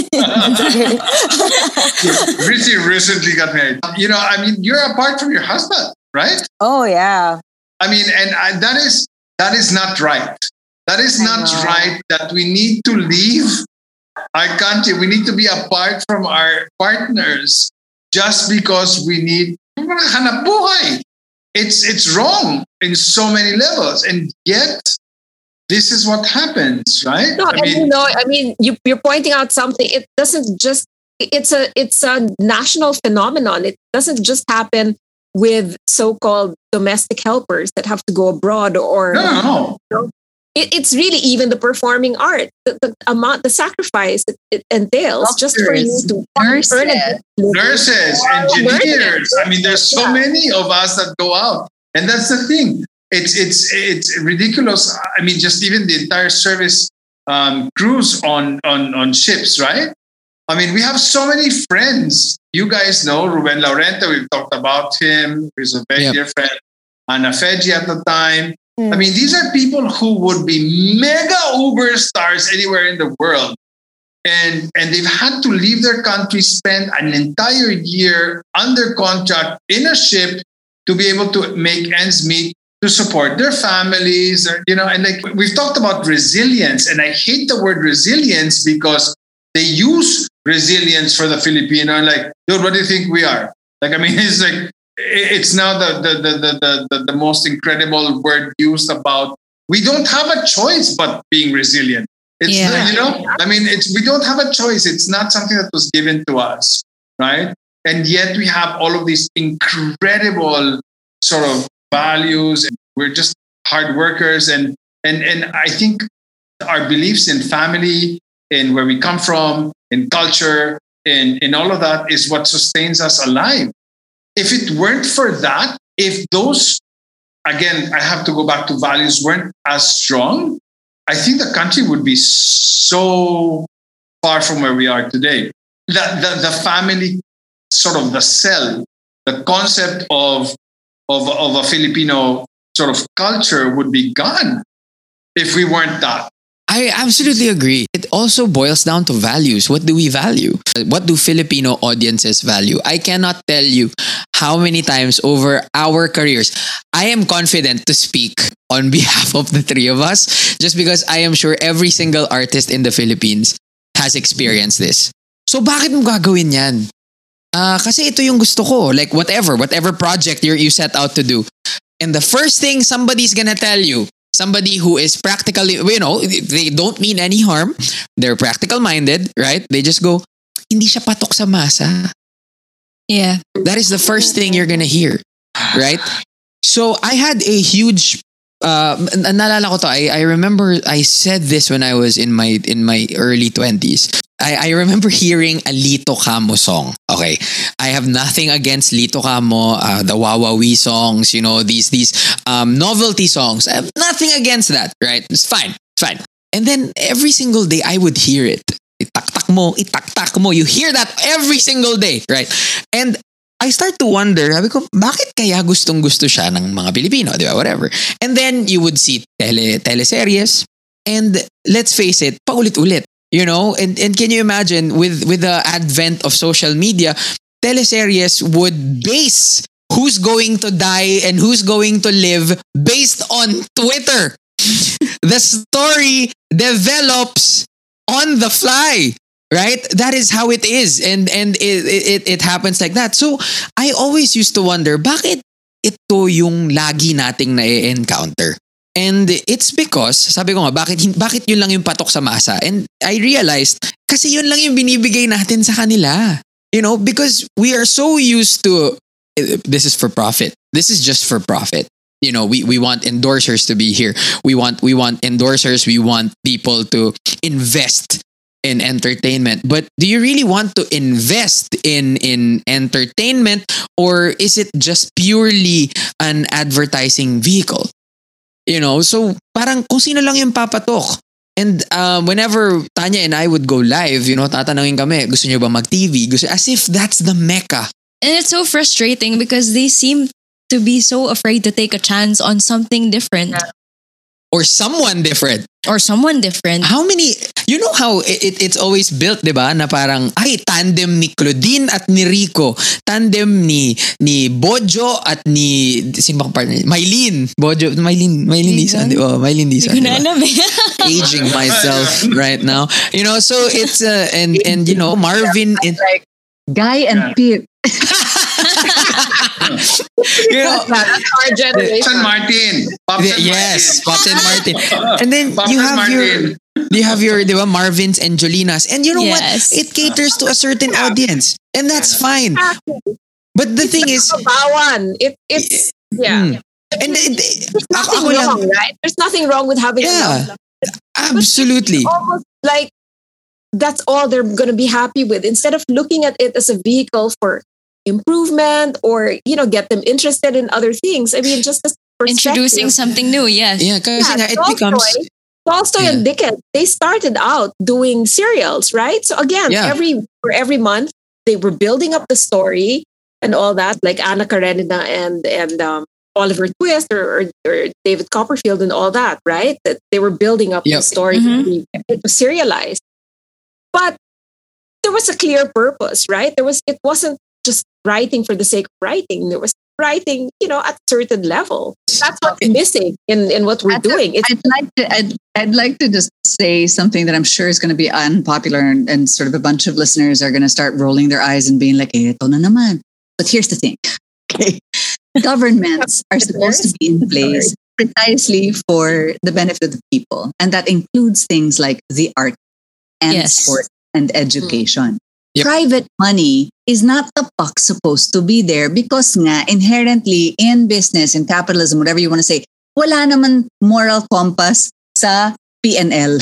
Rissey recently got married. You know, I mean, you're apart from your husband. Right? Oh, yeah. I mean, and I, that is that is not right. That is not right, that we need to leave our country. We need to be apart from our partners just because we need... It's, it's wrong in so many levels. And yet, this is what happens, right? No, I mean, you know, I mean, you, you're pointing out something. It doesn't just... It's a It's a national phenomenon. It doesn't just happen with so-called domestic helpers that have to go abroad, or no, no, no. It, it's really even the performing art, the, the amount, the sacrifice it, it entails. Doctors, just for you to nurses, nurses, engineers. I mean, there's so yeah. many of us that go out, and that's the thing. It's it's it's ridiculous. I mean, just even the entire service um, crews on on on ships, right? I mean, we have so many friends. You guys know Ruben Laurente. We've talked about him. He's a very yep. dear friend. Anna Feji at the time. Mm. I mean, these are people who would be mega Uber stars anywhere in the world. And, and they've had to leave their country, spend an entire year under contract in a ship to be able to make ends meet, to support their families. Or, you know, and like we've talked about resilience. And I hate the word resilience because they use resilience for the Filipino, and like, dude, what do you think we are? Like, I mean, it's like it's now the the the the the, the most incredible word used about. We don't have a choice but being resilient. It's yeah. you know, I mean, it's we don't have a choice. It's not something that was given to us, right? And yet we have all of these incredible sort of values. We're just hard workers, and and and I think our beliefs in family, in where we come from, in culture, in, in all of that is what sustains us alive. If it weren't for that, if those, again, I have to go back to values, weren't as strong, I think the country would be so far from where we are today. The, the, the family, sort of the cell, the concept of, of, of a Filipino sort of culture would be gone if we weren't that. I absolutely agree. It also boils down to values. What do we value? What do Filipino audiences value? I cannot tell you how many times over our careers, I am confident to speak on behalf of the three of us, just because I am sure every single artist in the Philippines has experienced this. So bakit mo gagawin yan? Uh, kasi ito yung gusto ko. Like whatever, whatever project you're, you set out to do. And the first thing somebody's gonna tell you, somebody who is practically, you know, they don't mean any harm. They're practical-minded, right? They just go, hindi siya patok sa masa. Yeah. That is the first thing you're gonna hear, right? So I had a huge, uh, naalala ko to, I, I remember I said this when I was in my in my early twenties. I, I remember hearing a Lito Camo song. Okay. I have nothing against Lito Camo, uh, the Wawawi songs, you know, these these um, novelty songs. I have nothing against that, right? It's fine. It's fine. And then every single day I would hear it. Itaktak mo, itaktak mo. You hear that every single day, right? And I start to wonder, sabi ko, bakit kaya gustong-gusto siya ng mga Pilipino, di ba? Whatever. And then you would see tele teleseries. And let's face it, paulit-ulit. You know, and, and can you imagine with, with the advent of social media, teleseries would base who's going to die and who's going to live based on Twitter. The story develops on the fly, right? That is how it is. And and it, it, it happens like that. So I always used to wonder, bakit ito yung lagi nating na-encounter? And it's because, sabi ko nga, bakit, bakit yun lang yung patok sa masa? And I realized, kasi yun lang yung binibigay natin sa kanila. You know, because we are so used to, this is for profit. This is just for profit. You know, we, we want endorsers to be here. We want, we want endorsers. We want people to invest in entertainment. But do you really want to invest in, in entertainment? Or is it just purely an advertising vehicle? You know, so parang kung sino lang yung papatok. And um, whenever Tanya and I would go live, you know, tatanungin kami, gusto nyo ba mag-T V? Gusto, as if that's the mecca. And it's so frustrating because they seem to be so afraid to take a chance on something different. Yeah. Or someone different. Or someone different. How many, you know how it, it, it's always built, di ba? Na parang, ay, tandem ni Claudine at ni Rico. Tandem ni ni Bojo at ni, sino bang partner? Mylene. Bojo, Mylene, Mylene Lisa, di ba? Mylene Lisa, di ba? Aging myself right now. You know, so it's, uh, and, and you know, Marvin. It's like, Guy and Pete. You know, that's our generation. Pops and Martin. Pops and yes, Pops and Martin. And then Pops you have Martin. your, you have your, di ba, Marvins and Jolinas, and you know yes. what? It caters to a certain audience, and that's fine. But the it's thing is, it, it's yeah, and it, it, there's nothing wrong, lang, right? There's nothing wrong with having yeah, a absolutely. Almost like that's all they're gonna be happy with, instead of looking at it as a vehicle for improvement or, you know, get them interested in other things. I mean, just as introducing something new, yes. Yeah, because yeah, it Tolstoy, becomes... Tolstoy yeah. and Dickens, they started out doing serials, right? So again, yeah. every for every month, they were building up the story and all that, like Anna Karenina and and um, Oliver Twist or, or, or David Copperfield and all that, right? That they were building up yep. the story. Mm-hmm. It was serialized. But there was a clear purpose, right? There was It wasn't just writing for the sake of writing. There was writing, you know, at a certain level. That's what's missing in, in what we're I'd doing. I'd like to, I'd, I'd like to just say something that I'm sure is going to be unpopular and, and sort of a bunch of listeners are going to start rolling their eyes and being like, eh, ito na naman. But here's the thing. Okay. Governments are supposed to be in place precisely for the benefit of the people. And that includes things like the arts and yes. sport and education. Mm. Yep. Private money is not the buck supposed to be there because nga inherently in business, in capitalism, whatever you want to say, wala naman moral compass sa P and L.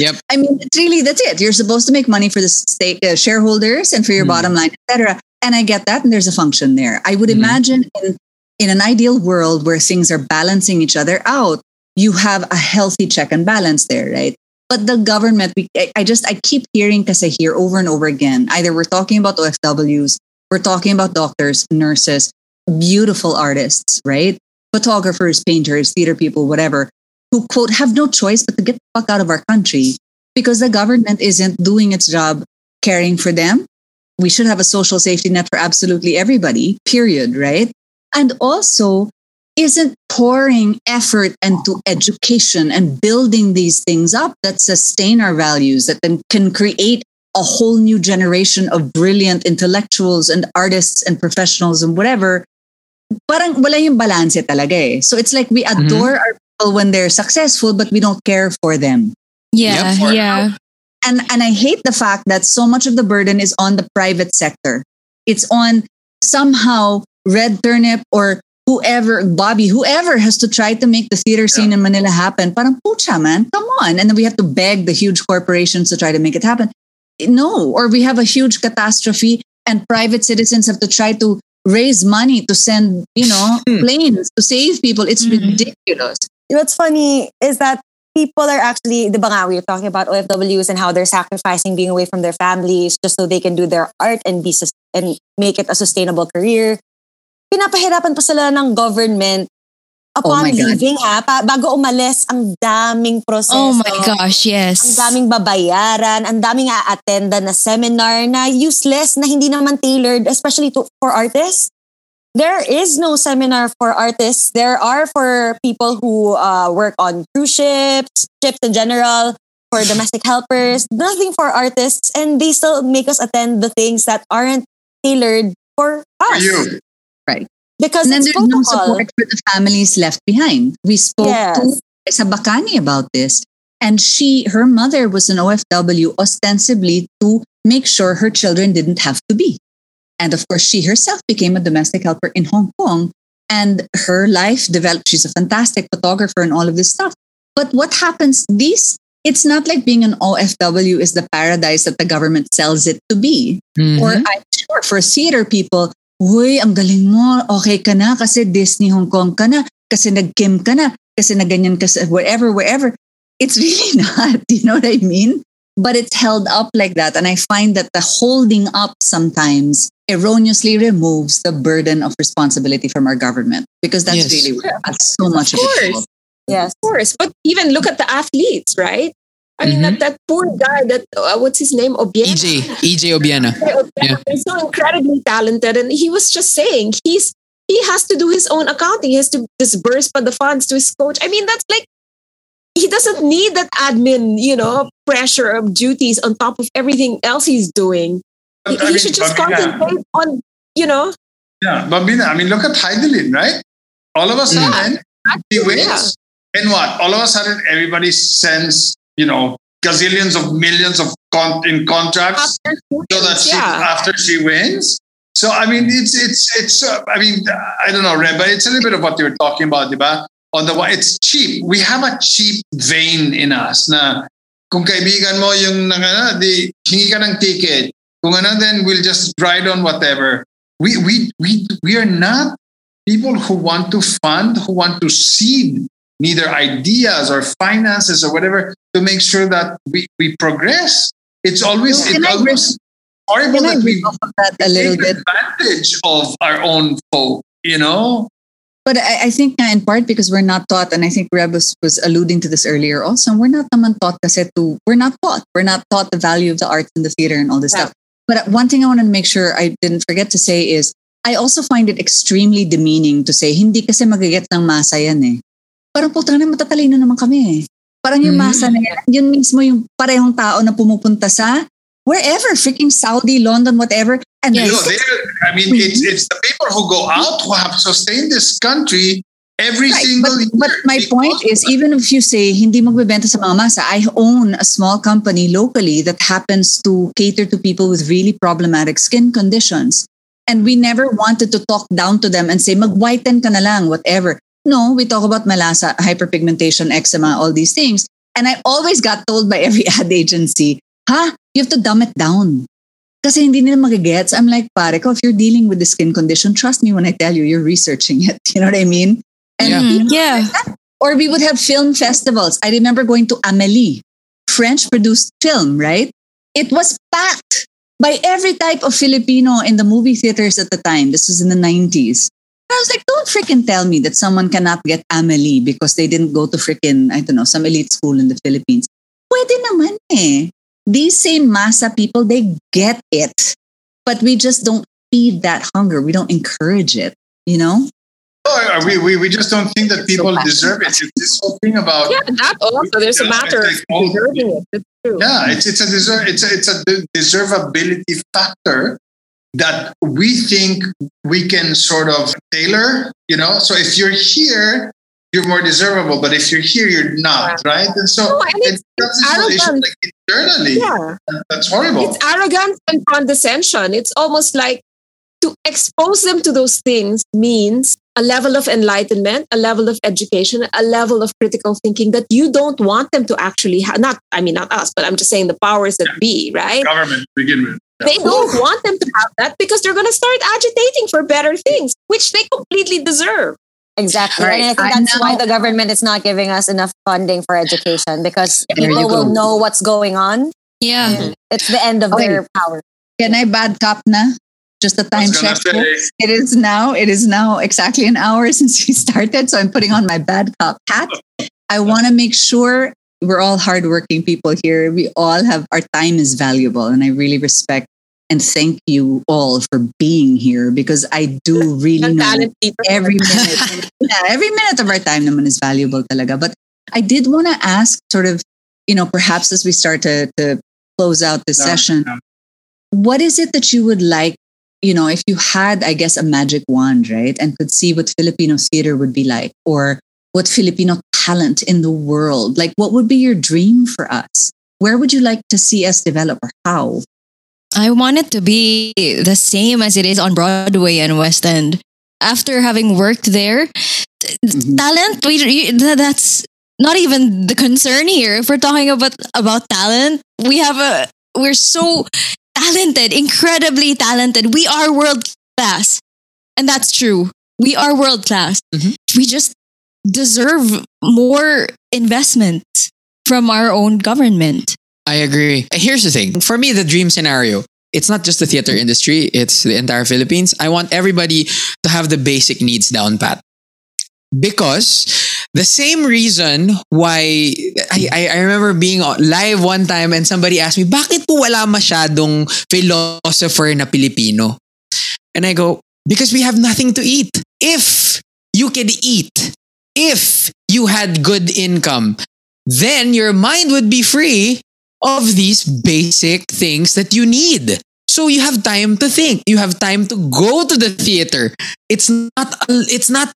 Yep. I mean, really, that's it. You're supposed to make money for the stake, uh, shareholders and for your mm. bottom line, et cetera. And I get that. And there's a function there. I would mm-hmm. imagine in, in an ideal world where things are balancing each other out, you have a healthy check and balance there, right? But the government, we, I just, I keep hearing kasi here over and over again, either we're talking about O F Ws, we're talking about doctors, nurses, beautiful artists, right? Photographers, painters, theater people, whatever, who, quote, have no choice but to get the fuck out of our country because the government isn't doing its job caring for them. We should have a social safety net for absolutely everybody, period, right? And also, isn't pouring effort into education and building these things up that sustain our values, that then can create a whole new generation of brilliant intellectuals and artists and professionals and whatever, parang wala yung balance talaga eh. So it's like we adore mm-hmm. our people when they're successful, but we don't care for them. Yeah, yeah. yeah. And and I hate the fact that so much of the burden is on the private sector. It's on somehow Red Turnip or whoever, Bobby, whoever has to try to make the theater scene yeah. in Manila happen. Parang pucha, man, come on. And then we have to beg the huge corporations to try to make it happen. No, or we have a huge catastrophe and private citizens have to try to raise money to send, you know, mm. planes to save people. It's mm-hmm. ridiculous. What's funny is that people are actually, diba nga, we were talking about O F Ws and how they're sacrificing being away from their families just so they can do their art and be and make it a sustainable career. Pinapahirapan pa sila ng government upon oh leaving ha, pa, bago umalis, ang daming proseso. Oh my gosh, yes. Ang daming babayaran, ang daming a-attenda na seminar na useless, na hindi naman tailored, especially to, for artists. There is no seminar for artists. There are for people who uh, work on cruise ships, ships in general, for domestic helpers, nothing for artists. And they still make us attend the things that aren't tailored for us. For you. Right. Because and then there's protocol. No support for the families left behind. We spoke yes. to Esa Bakani about this. And she, her mother was an O F W ostensibly to make sure her children didn't have to be. And of course, she herself became a domestic helper in Hong Kong. And her life developed. She's a fantastic photographer and all of this stuff. But what happens, these, it's not like being an O F W is the paradise that the government sells it to be. Mm-hmm. Or I'm sure for theater people, uy, ang galing mo, okay ka na kasi Disney Hong Kong ka na, kasi nag-Kim ka na, kasi nag-ganyan ka sa wherever, wherever. It's really not, you know what I mean? But it's held up like that. And I find that the holding up sometimes erroneously removes the burden of responsibility from our government because that's yes. really where that's so much of, of it. Course. Yes, of course. But even look at the athletes, right? I mean, mm-hmm. that, that poor guy, that, uh, what's his name? Obiena. E J, E J Obiena. Yeah. He's so incredibly talented. And he was just saying, he's he has to do his own accounting. He has to disburse the funds to his coach. I mean, that's like, he doesn't need that admin, you know, pressure of duties on top of everything else he's doing. But, he he mean, should just Bambina, concentrate on, you know. Yeah, Bambina, I mean, look at Heidelin, right? All of a sudden, yeah. he wins. Yeah. And what? All of a sudden, everybody sends... you know, gazillions of millions of con- in contracts after she wins, so that she, yeah. after she wins. So, I mean, it's, it's, it's, uh, I mean, I don't know, Reb, but it's a little bit of what you were talking about, diba? On the one, it's cheap. We have a cheap vein in us na kung kaibigan mo yung nangana, di hingi ka ng ticket. Kung ano, then we'll just ride on whatever. We, we, we, we are not people who want to fund, who want to seed neither ideas or finances or whatever to make sure that we, we progress. It's always, it's always horrible that we take advantage of our own folk, you know? But I, I think in part because we're not taught, and I think Reb was, was alluding to this earlier also, we're not naman taught kasi to, we're not taught. We're not taught the value of the arts and the theater and all this yeah. stuff. But one thing I want to make sure I didn't forget to say is, I also find it extremely demeaning to say, hindi kasi magaget ng masa yan eh. Parang putang na matatalino naman kami eh. Parang yung masa na yan, yun mismo yung parehong tao na pumupunta sa wherever, freaking Saudi, London, whatever. And yes. you know, I mean, it's, it's the people who go out who have sustained this country every right. single but, year. But my point is, even if you say, hindi magbebenta sa mga masa, I own a small company locally that happens to cater to people with really problematic skin conditions. And we never wanted to talk down to them and say, mag-whiten ka na lang, whatever. No, we talk about melasa, hyperpigmentation, eczema, all these things. And I always got told by every ad agency, huh? You have to dumb it down. Kasi hindi nila magagets. I'm like, pare ko, if you're dealing with the skin condition, trust me when I tell you, you're researching it. You know what I mean? And yeah. People, yeah. Or we would have film festivals. I remember going to Amélie, French-produced film, right? It was packed by every type of Filipino in the movie theaters at the time. This was in the nineties. And I was like, don't freaking tell me that someone cannot get Amélie because they didn't go to freaking, I don't know, some elite school in the Philippines. Pwede naman eh. These same masa people, they get it. But we just don't feed that hunger. We don't encourage it, you know? Oh, we, we, we just don't think that people so deserve it. It's this whole thing about... Yeah, that also, there's a matter of deserving it. It's true. Yeah, it's, it's, a deserve, it's, a, it's a deservability factor that we think we can sort of tailor, you know? So if you're here, you're more deservable. But if you're here, you're not, yeah. right? And so no, and it's, it's, it's arrogance. Like internally. Yeah. That's horrible. It's arrogance and condescension. It's almost like to expose them to those things means a level of enlightenment, a level of education, a level of critical thinking that you don't want them to actually have. Not, I mean, not us, but I'm just saying the powers that yeah. be, right? Government, to begin with. Yeah. They don't want them to have that because they're going to start agitating for better things, which they completely deserve. Exactly. Right. And I think I that's know. why the government is not giving us enough funding for education because there people will know what's going on. Yeah. It's the end of okay. their power. Can I bad cop na? Just a time check. It is now. It is now exactly an hour since we started. So I'm putting on my bad cop hat. I want to make sure we're all hardworking people here. We all have, our time is valuable. And I really respect and thank you all for being here because I do really know every minute. yeah, every minute of our time naman is valuable talaga. But I did want to ask sort of, you know, perhaps as we start to, to close out this yeah, session, yeah. what is it that you would like, you know, if you had, I guess, a magic wand, right? And could see what Filipino theater would be like or what Filipino talent in the world, like what would be your dream for us? Where would you like to see us develop or how? I want it to be the same as it is on Broadway and West End. After having worked there, mm-hmm. talent, we, that's not even the concern here. If we're talking about, about talent, we have a, we're so... talented, incredibly talented. We are world class. And that's true. We are world class. Mm-hmm. We just deserve more investment from our own government. I agree. Here's the thing. For me, the dream scenario, it's not just the theater industry. It's the entire Philippines. I want everybody to have the basic needs down pat. Because the same reason why I, I remember being live one time and somebody asked me, bakit po wala masyadong philosopher na Pilipino? And I go, because we have nothing to eat. If you could eat, if you had good income, then your mind would be free of these basic things that you need. So you have time to think. You have time to go to the theater. It's not, it's not,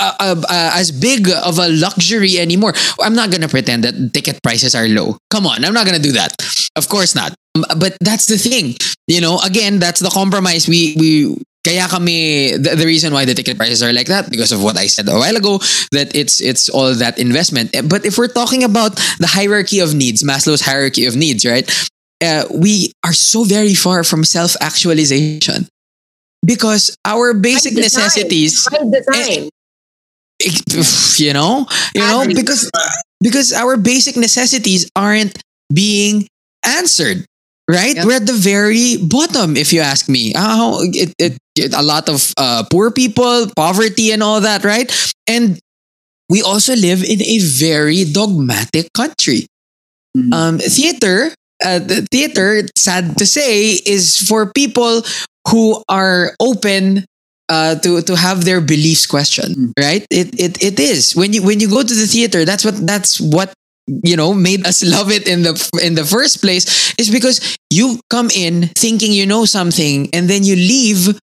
Uh, uh, uh, as big of a luxury anymore. I'm not going to pretend that ticket prices are low. Come on, I'm not going to do that. Of course not. Um, but that's the thing. You know, again, that's the compromise. We, we, kaya kami, the, the reason why the ticket prices are like that, because of what I said a while ago, that it's, it's all that investment. But if we're talking about the hierarchy of needs, Maslow's hierarchy of needs, right? Uh, we are so very far from self-actualization because our basic necessities... You know, you know, because because our basic necessities aren't being answered, right? Yep. We're at the very bottom, if you ask me. Oh, it, it, it, a lot of uh, poor people, poverty, and all that, right? And we also live in a very dogmatic country. Mm-hmm. Um, theater, uh, the theater, sad to say, is for people who are open. Uh, to to have their beliefs questioned, right? It it it is when you when you go to the theater. That's what that's what you know made us love it in the in the first place. Is because you come in thinking you know something, and then you leave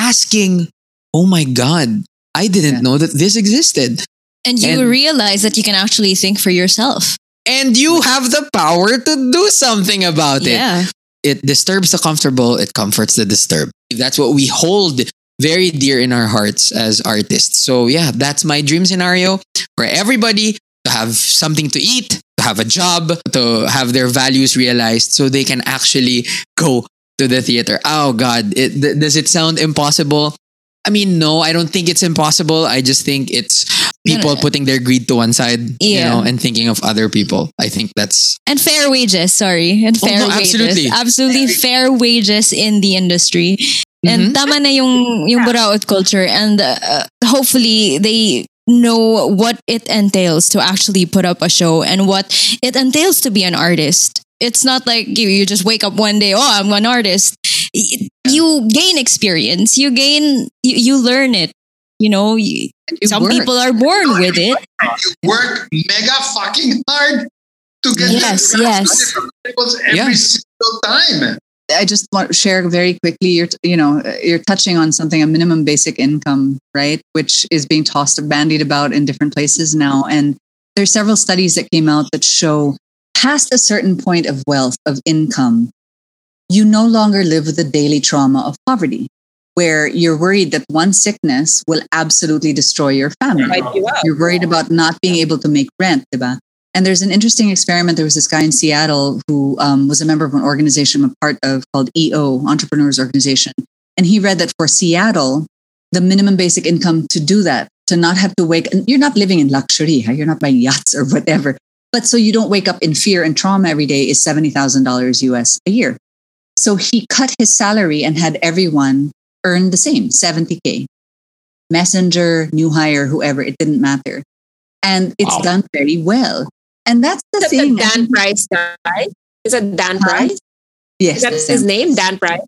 asking, "Oh my God, I didn't yeah. know that this existed." And you and, realize that you can actually think for yourself, and you have the power to do something about it. Yeah. It disturbs the comfortable. It comforts the disturbed. That's what we hold very dear in our hearts as artists. So yeah, that's my dream scenario for everybody to have something to eat, to have a job, to have their values realized so they can actually go to the theater. Oh God, it, th- does it sound impossible? I mean, no, I don't think it's impossible. I just think it's people no, no, no. putting their greed to one side, yeah. you know, and thinking of other people. I think that's... And fair wages, sorry. And fair oh, no, wages. Absolutely. Absolutely fair wages in the industry. Mm-hmm. And tama na yung, yung buraot culture. And uh, hopefully they know what it entails to actually put up a show and what it entails to be an artist. It's not like you, you just wake up one day, oh, I'm an artist. You gain experience. You gain, you, you learn it. You know, you, you some work. people are born you with it. You work mega fucking hard to get yes, that yes. from tables every yeah. single time. I just want to share very quickly, you're, you know, you're touching on something, a minimum basic income, right? Which is being tossed and bandied about in different places now. And there's several studies that came out that show past a certain point of wealth, of income, you no longer live with the daily trauma of poverty, where you're worried that one sickness will absolutely destroy your family. You you're worried about not being able to make rent, diba? And there's an interesting experiment. There was this guy in Seattle who um, was a member of an organization I'm a part of called E O, Entrepreneurs Organization. And he read that for Seattle, the minimum basic income to do that, to not have to wake, and you're not living in luxury, huh? You're not buying yachts or whatever. But so you don't wake up in fear and trauma every day is seventy thousand dollars U S a year. So he cut his salary and had everyone earn the same, seventy K. Messenger, new hire, whoever, it didn't matter. And it's wow. done very well. And that's the Except thing. The Dan Price guy. Is it Dan huh? Price? Yes. That's his name, Dan Price.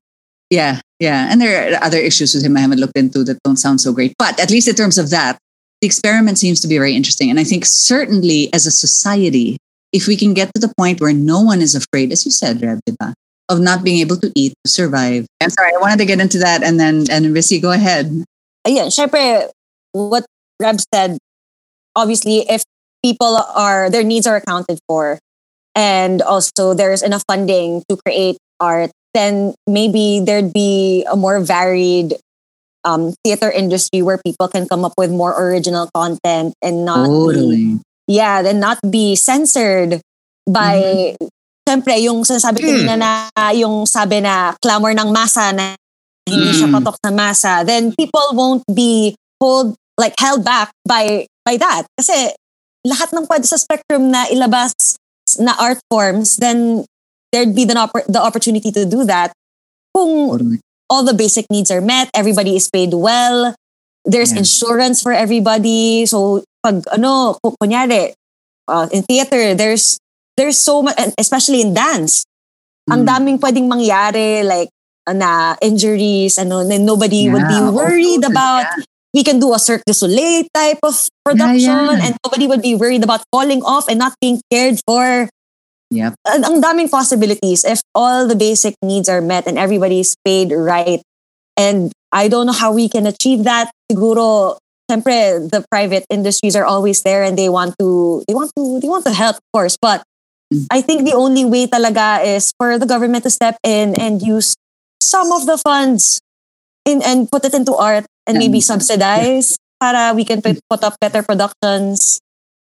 Yeah, yeah. And there are other issues with him I haven't looked into that don't sound so great. But at least in terms of that, the experiment seems to be very interesting. And I think certainly as a society, if we can get to the point where no one is afraid, as you said, Reb, of not being able to eat, to survive. I'm sorry, I wanted to get into that and then, and Rissey, go ahead. Yeah, syempre, what Reb said, obviously, if people are, their needs are accounted for and also there's enough funding to create art, then maybe there'd be a more varied um, theater industry where people can come up with more original content and not totally. be, yeah, then not be censored by, mm-hmm. syempre, yung sinasabi ko mm. na yung sabi na clamor ng masa na hindi mm. siya patok sa masa, then people won't be hold, like held back by by that. Kasi lahat ng pwede sa spectrum na ilabas na art forms, then there'd be the, the opportunity to do that. Kung all the basic needs are met, everybody is paid well, there's yeah. insurance for everybody. So, pag ano, kunyari, uh, in theater, there's there's so much, especially in dance, mm. ang daming pwedeng mangyari, like, na injuries, ano, nobody yeah, would be worried about. Yeah. We can do a Cirque du Soleil type of production yeah, yeah. and nobody would be worried about falling off and not being cared for. Yep. And ang daming possibilities if all the basic needs are met and everybody's paid right. And I don't know how we can achieve that. Siguro, sempre, the private industries are always there and they want to, they want to, they want to help, of course. But I think the only way talaga is for the government to step in and use some of the funds in, and put it into art. And maybe subsidize para we can put up better productions.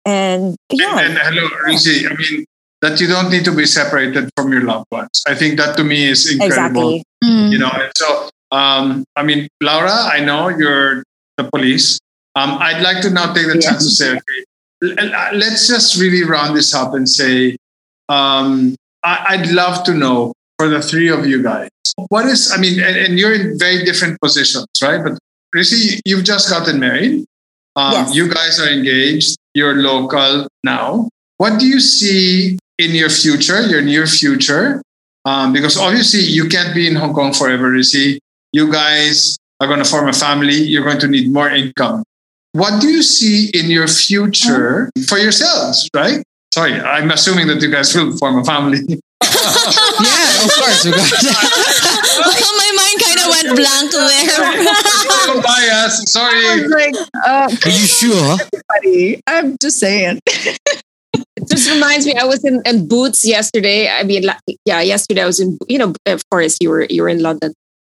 And yeah. And, and hello, Rissey. I mean, that you don't need to be separated from your loved ones. I think that to me is incredible. Exactly. Mm. You know, and so, um, I mean, Laura, I know you're the police. Um, I'd like to now take the yeah. chance to say, okay, let's just really round this up and say, um, I- I'd love to know for the three of you guys, what is, I mean, and, and you're in very different positions, right? But Rissey, you've just gotten married. Um, yes. You guys are engaged. You're local now. What do you see in your future, your near future? Um, because obviously you can't be in Hong Kong forever, Rissey. You guys are going to form a family. You're going to need more income. What do you see in your future for yourselves, right? Sorry, I'm assuming that you guys will form a family. Yeah, of course. You guys. Well, my mind kind of went blank there. Bias. Sorry. I was like, uh, are you sure? Everybody. I'm just saying. It just reminds me. I was in, in Boots yesterday. I mean, yeah, yesterday I was in. You know, of course, you were you were in London,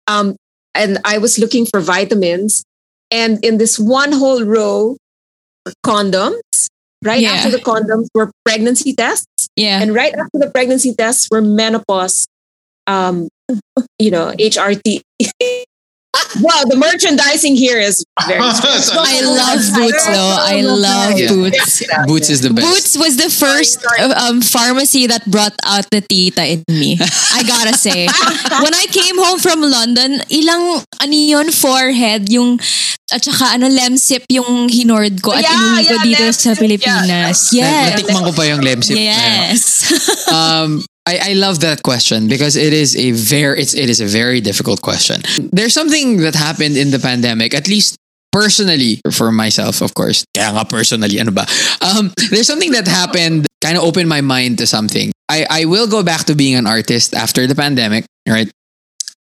um, and I was looking for vitamins, and in this one whole row, condoms. Right yeah. after the condoms were pregnancy tests. Yeah. And right after the pregnancy tests were menopause um, you know, H R T. Wow, the merchandising here is very special. I love Boots though. I love yeah. Boots. Yeah. Boots is the best. Boots was the first um, pharmacy that brought out the tita in me. I gotta say. When I came home from London, ilang ano yun, forehead yung at saka ano, lemsip yung hinord ko at yeah, inuwi ko yeah, dito lemsip, sa Pilipinas. Yeah. Yes. Natikman ko pa yung lemsip. Yes. Um, I, I love that question because it is a very it's it is a very difficult question. There's something that happened in the pandemic, at least personally for myself, of course. Kaya nga personally, ano ba? Um, there's something that happened, kind of opened my mind to something. I, I will go back to being an artist after the pandemic, right?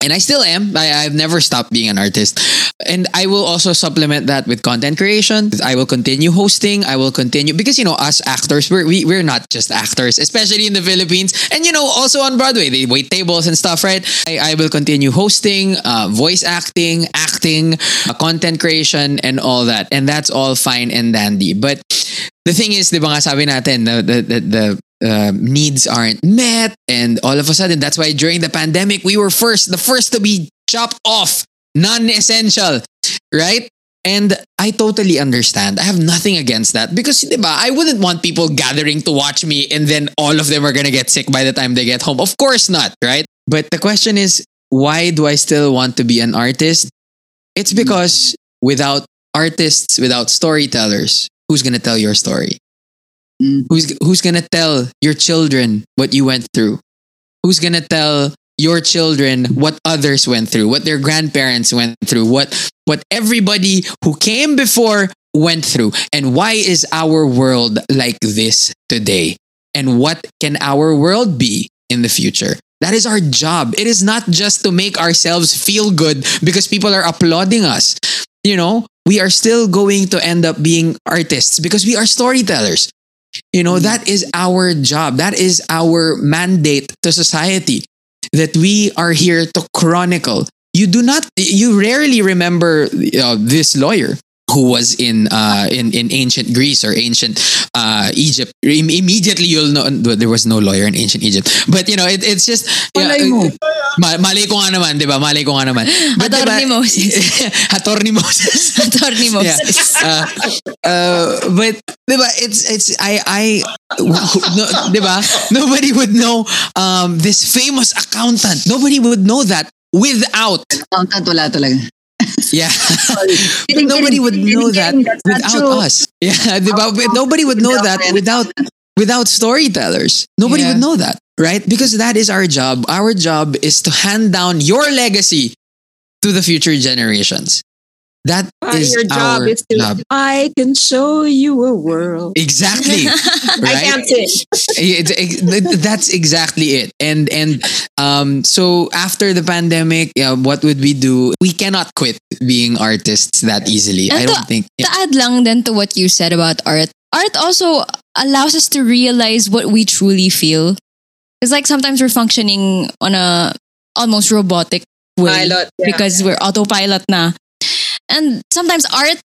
And I still am. I, I've never stopped being an artist. And I will also supplement that with content creation. I will continue hosting. I will continue. Because, you know, us actors, we're, we, we're not just actors, especially in the Philippines. And, you know, also on Broadway, they wait tables and stuff, right? I, I will continue hosting, uh, voice acting, acting, uh, content creation, and all that. And that's all fine and dandy. But the thing is, di ba nga sabi natin, the, the, the, the Uh, needs aren't met, and all of a sudden, that's why during the pandemic we were first, the first to be chopped off, non-essential, right? And I totally understand. I have nothing against that because, diba, I wouldn't want people gathering to watch me, and then all of them are gonna get sick by the time they get home. Of course not, right? But the question is, why do I still want to be an artist? It's because without artists, without storytellers, who's gonna tell your story? Who's who's gonna tell your children what you went through? Who's gonna tell your children what others went through, what their grandparents went through, what what everybody who came before went through? And why is our world like this today? And what can our world be in the future? That is our job. It is not just to make ourselves feel good because people are applauding us. You know, we are still going to end up being artists because we are storytellers. You know, that is our job. That is our mandate to society, that we are here to chronicle. You do not, you rarely remember uh, this lawyer who was in uh, in in ancient Greece or ancient uh, Egypt. Im- immediately you'll know, there was no lawyer in ancient Egypt. But you know, it, it's just, malay mo. Malay ko nga naman, diba? Malay ko nga naman. Attorney Moses. Attorney Moses. Attorney Moses. Yeah. Uh, uh, but diba, it's, it's, I, I, no, diba? Nobody would know um, this famous accountant. Nobody would know that without. Accountant wala talaga. Yeah. Nobody would know that without us. Yeah, nobody would know that without without storytellers. Nobody yeah. would know that, right? Because that is our job. Our job is to hand down your legacy to the future generations. That uh, is your job our is to job. I can show you a world. Exactly. Right? I can't sing. That's exactly it. And and um so after the pandemic, yeah, what would we do? We cannot quit being artists that easily. And I don't to, think yeah. to add lang then to what you said about art. Art also allows us to realize what we truly feel. It's like sometimes we're functioning on a almost robotic way Pilot, yeah. because we're autopilot na. And sometimes art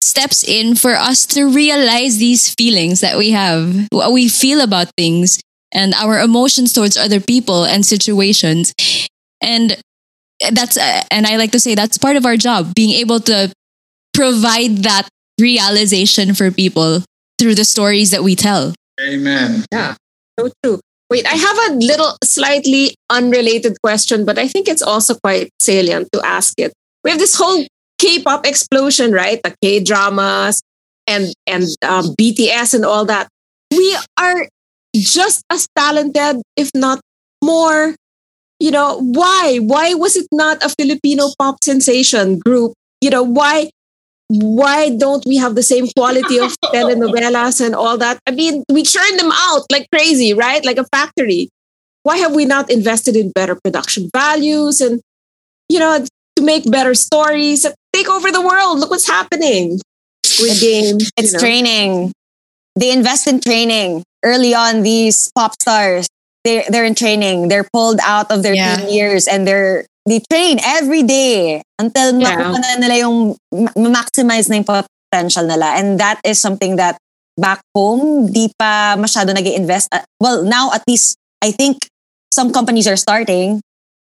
steps in for us to realize these feelings that we have, what we feel about things, and our emotions towards other people and situations. And that's, uh, and I like to say that's part of our job, being able to provide that realization for people through the stories that we tell. Amen. Yeah, so true. Wait, I have a little slightly unrelated question, but I think it's also quite salient to ask it. We have this whole K-pop explosion, right? The K-dramas and and um, B T S and all that. We are just as talented, if not more. You know, why? Why was it not a Filipino pop sensation group? You know, why? Why don't we have the same quality of telenovelas and all that? I mean, we churn them out like crazy, right? Like a factory. Why have we not invested in better production values and, you know, to make better stories? Take over the world. Look what's happening with games. It's you know. training. They invest in training. Early on, these pop stars, they, they're in training. They're pulled out of their yeah. teen years and they're they train every day until yeah. makuha na nila yung maximize na yung potential nila. And that is something that back home, di pa masyado nag-invest. Well, now at least, I think some companies are starting.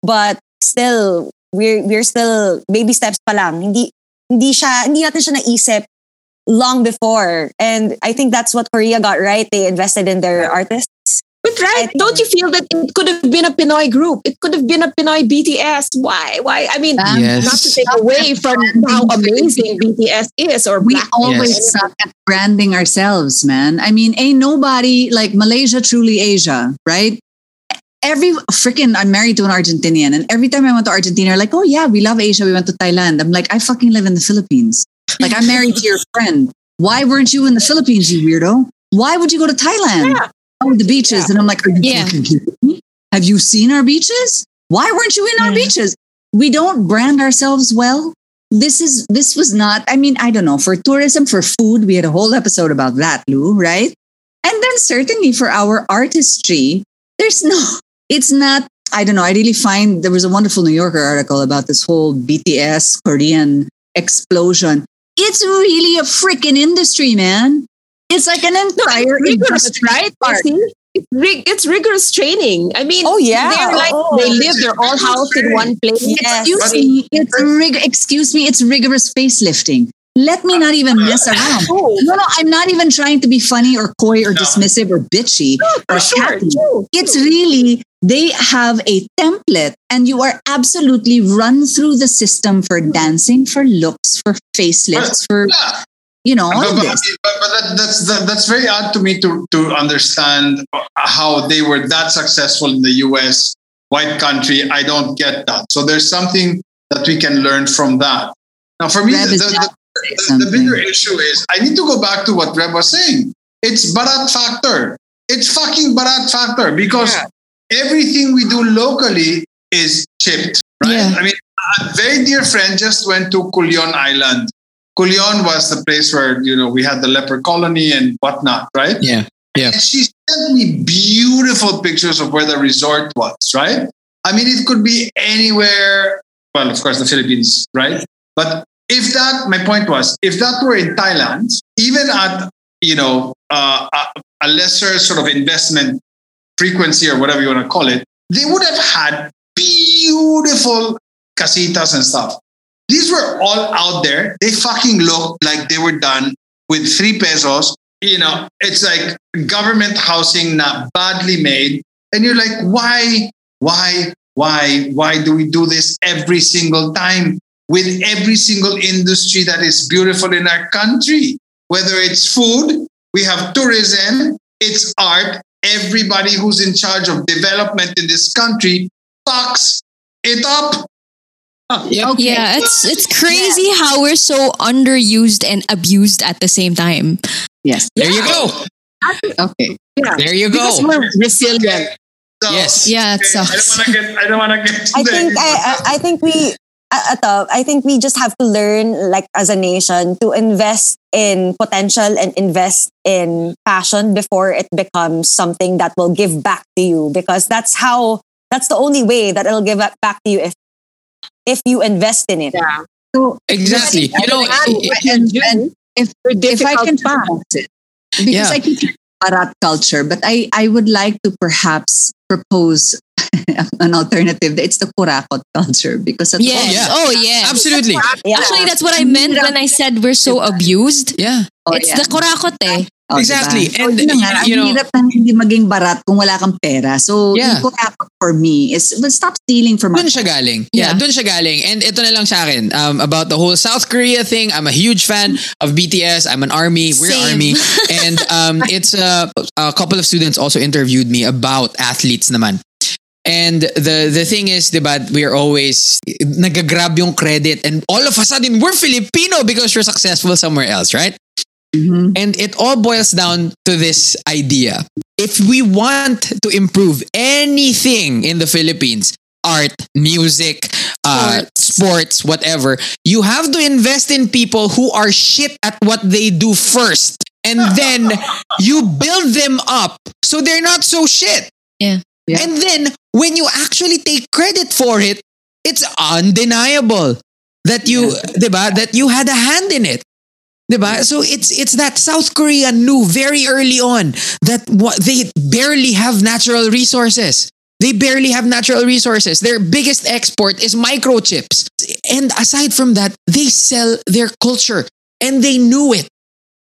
But still, we're we're still baby steps pa lang. Hindi hindi siya hindi natin siya naisip long before. And I think that's what Korea got right. They invested in their artists. But right, don't you feel that it could have been a Pinoy group? It could have been a Pinoy B T S. Why? Why? I mean, um, yes. not to take away from how amazing B T S is. Or we always yes. suck at branding ourselves, man. I mean, ain't nobody like Malaysia truly Asia, right? Every freaking, I'm married to an Argentinian, and every time I went to Argentina, like, oh yeah, we love Asia. We went to Thailand. I'm like, I fucking live in the Philippines. Like, I'm married to your friend. Why weren't you in the Philippines, you weirdo? Why would you go to Thailand? Yeah. Oh, the beaches. Yeah. And I'm like, are you yeah. kidding me? Have you seen our beaches? Why weren't you in yeah. our beaches? We don't brand ourselves well. This is, this was not, I mean, I don't know, for tourism, for food, we had a whole episode about that, Lou, right? And then certainly for our artistry, there's no, it's not, I don't know. I really find, there was a wonderful New Yorker article about this whole B T S Korean explosion. It's really a freaking industry, man. It's like an entire no, rigorous, right? It's, rig- it's rigorous training. I mean, oh yeah, they're like oh, they live. They're all housed in one place. Yes. Excuse me, it's rig- Excuse me, it's rigorous facelifting. Let me not even mess around. No, no, I'm not even trying to be funny or coy or dismissive or bitchy or sure. It's really they have a template, and you are absolutely run through the system for dancing, for looks, for facelifts, for. You know, all but, this. but, but that, that's that, that's very odd to me to, to understand how they were that successful in the U S white country. I don't get that. So there's something that we can learn from that. Now, for me, the, the, the, the bigger issue is I need to go back to what Reb was saying. It's Barat factor. It's fucking Barat factor because yeah. everything we do locally is chipped. Right? Yeah. I mean, a very dear friend just went to Culion Island. Culion was the place where, you know, we had the leper colony and whatnot, right? Yeah, yeah. And she sent me beautiful pictures of where the resort was, right? I mean, it could be anywhere. Well, of course, the Philippines, right? But if that, my point was, if that were in Thailand, even at, you know, uh, a lesser sort of investment frequency or whatever you want to call it, they would have had beautiful casitas and stuff. These were all out there. They fucking looked like they were done with three pesos. You know, it's like government housing, not badly made. And you're like, why, why, why, why do we do this every single time with every single industry that is beautiful in our country? Whether it's food, we have tourism, it's art. Everybody who's in charge of development in this country fucks it up. Oh, yeah. Okay. yeah, it's it's crazy yeah. how we're so underused and abused at the same time. Yes. There yeah. you go. Okay. Yeah. There you because go. We're resilient. Okay. So, yes. Yeah, it okay. sucks. I don't want to get I don't want to get I think I, I I think we uh, I think we just have to learn, like, as a nation, to invest in potential and invest in passion before it becomes something that will give back to you, because that's how that's the only way that it'll give back to you if if you invest in it. Yeah. So exactly. You know, and, and if, if I can balance it, because yeah. I can talk about culture, but I, I would like to perhaps propose an alternative. It's the Kurakot culture, because that's yes. yeah. oh yeah, absolutely. Yeah. Actually, that's what I meant when I said we're so abused. Yeah, oh, it's yeah. the Kurakot. Eh. Oh, exactly. Diba? And so, yun nga, you know, ang hirap na hindi maging barat kung wala kang pera. So, yeah. yung Kurakot for me is, well, stop stealing from us. Doon siya galing. Yeah, yeah, doon siya galing. And ito na lang sa akin, um, about the whole South Korea thing. I'm a huge fan of B T S. I'm an army. We're Same. army. And um, it's uh, a couple of students also interviewed me about athletes naman. And the the thing is, diba, we're always nagagrab yung credit, and all of a sudden we're Filipino because we're successful somewhere else, right? Mm-hmm. And it all boils down to this idea. If we want to improve anything in the Philippines, art, music, uh, sports, whatever, you have to invest in people who are shit at what they do first. And then you build them up so they're not so shit. Yeah. yeah. And then when you actually take credit for it, it's undeniable that you, yeah. diba, that you had a hand in it. So it's it's that South Korea knew very early on that they barely have natural resources. They barely have natural resources. Their biggest export is microchips. And aside from that, they sell their culture. And they knew it.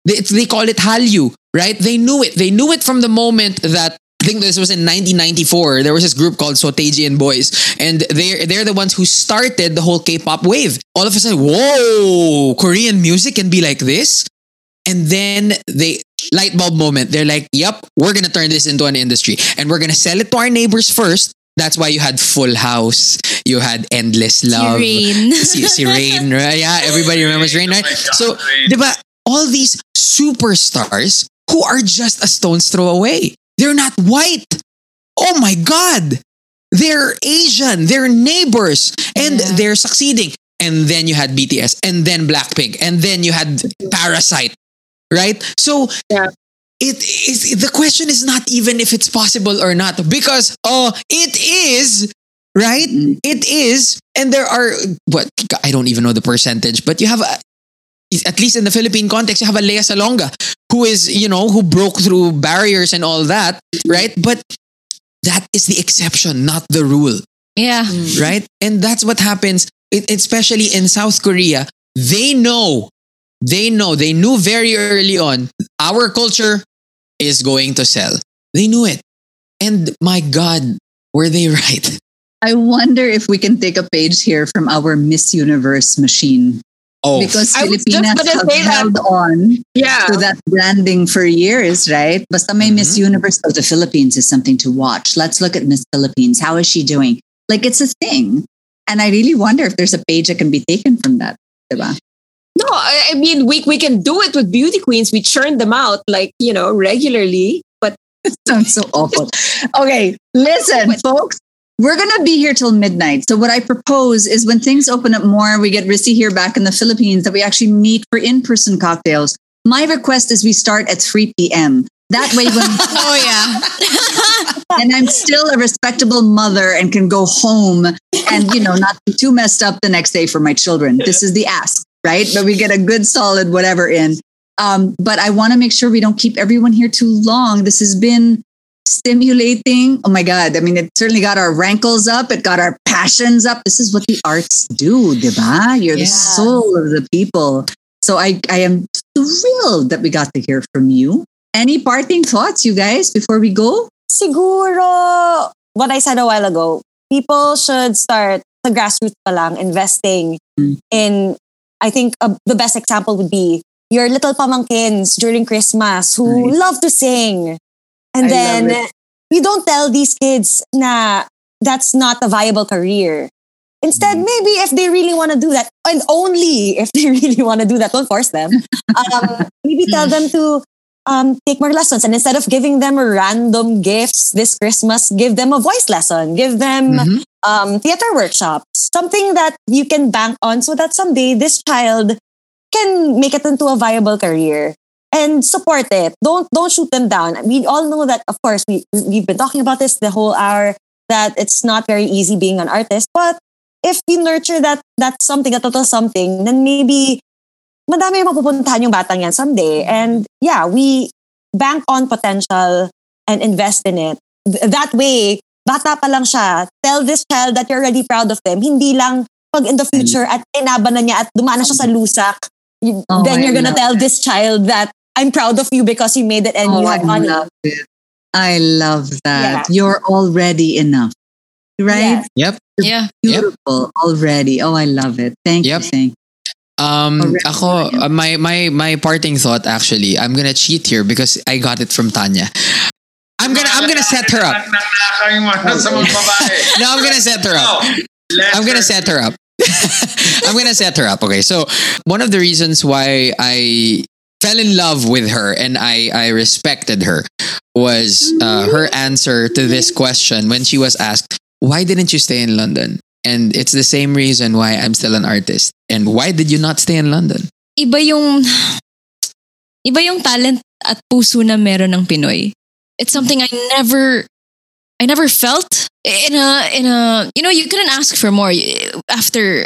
They, they call it Hallyu, right? They knew it. They knew it from the moment that, I think this was in nineteen ninety-four, there was this group called Soteji and Boys. And they're, they're the ones who started the whole K-pop wave. All of a sudden, whoa, Korean music can be like this? And then they... light bulb moment. They're like, yep, we're gonna turn this into an industry and we're gonna sell it to our neighbors first. That's why you had Full House, you had Endless Love, Rain. Si, si Rain, right? Yeah, everybody remembers Rain, right? Oh God, so, diba, all these superstars who are just a stone's throw away. They're not white. Oh my God. They're Asian. They're neighbors. And yeah. They're succeeding. And then you had B T S, and then Blackpink, and then you had Parasite. Right? So, yeah. it is. The question is not even if it's possible or not, because oh, uh, it is, right? It is, and there are what I don't even know the percentage, but you have, a, at least in the Philippine context, you have a Lea Salonga who is, you know, who broke through barriers and all that, right? But that is the exception, not the rule. Yeah. Right, and that's what happens, it, especially in South Korea. They know. They know, they knew very early on, our culture is going to sell. They knew it. And my God, were they right? I wonder if we can take a page here from our Miss Universe machine. Oh, because I Filipinas have held that. on yeah. to that branding for years, right? Basta may mm-hmm. Miss Universe of the Philippines is something to watch. Let's look at Miss Philippines. How is she doing? Like, it's a thing. And I really wonder if there's a page that can be taken from that. Diba? No, I mean, we we can do it with beauty queens. We churn them out, like, you know, regularly. But it sounds so awful. Okay, listen, folks, we're going to be here till midnight. So what I propose is when things open up more, we get Rissey here back in the Philippines, that we actually meet for in-person cocktails. My request is we start at three p.m. That way, when oh yeah, and I'm still a respectable mother and can go home and, you know, not be too messed up the next day for my children. This is the ask. Right? But we get a good solid whatever in. Um, but I want to make sure we don't keep everyone here too long. This has been stimulating. Oh my God. I mean, it certainly got our rankles up. It got our passions up. This is what the arts do, diba? You're yeah. the soul of the people. So I, I am thrilled that we got to hear from you. Any parting thoughts, you guys, before we go? Siguro, what I said a while ago, people should start the grassroots pa lang, investing mm. in I think uh, the best example would be your little pamangkins during Christmas who nice. love to sing. And I then you don't tell these kids na that's not a viable career. Instead, mm. maybe if they really want to do that, and only if they really want to do that, don't force them. Um, maybe tell them to um, take more lessons. And instead of giving them random gifts this Christmas, give them a voice lesson. Give them... Mm-hmm. Um, theater workshops, something that you can bank on so that someday this child can make it into a viable career, and support it. Don't don't shoot them down. We all know that, of course, we, we've been talking about this the whole hour, that it's not very easy being an artist. But if you nurture that that something, that total something, then maybe madami mapupuntahan yung batang yan someday. And yeah, we bank on potential and invest in it. That way, bata pa lang siya, tell this child that you're already proud of them. Hindi lang pag in the future at inaban na niya at dumana siya sa lusak, you, oh, then you're I gonna tell it. this child that I'm proud of you because you made it and oh, you had money. I love it. I love that. Yeah. You're already enough. Right? Yeah. Yep. You're yeah. beautiful yep. already. Oh, I love it. Thank yep. you. Thank you. Um, ako, my, my, my parting thought actually, I'm gonna cheat here because I got it from Tanya. I'm gonna I'm gonna set her up. No, I'm gonna set her up. I'm gonna set her up. I'm gonna set her up. Okay, so one of the reasons why I fell in love with her and I, I respected her was uh, her answer to this question when she was asked, "Why didn't you stay in London?" And it's the same reason why I'm still an artist. And why did you not stay in London? Iba yung iba yung talent at puso na meron ng Pinoy. It's something I never, I never felt in a, in a, you know, you couldn't ask for more after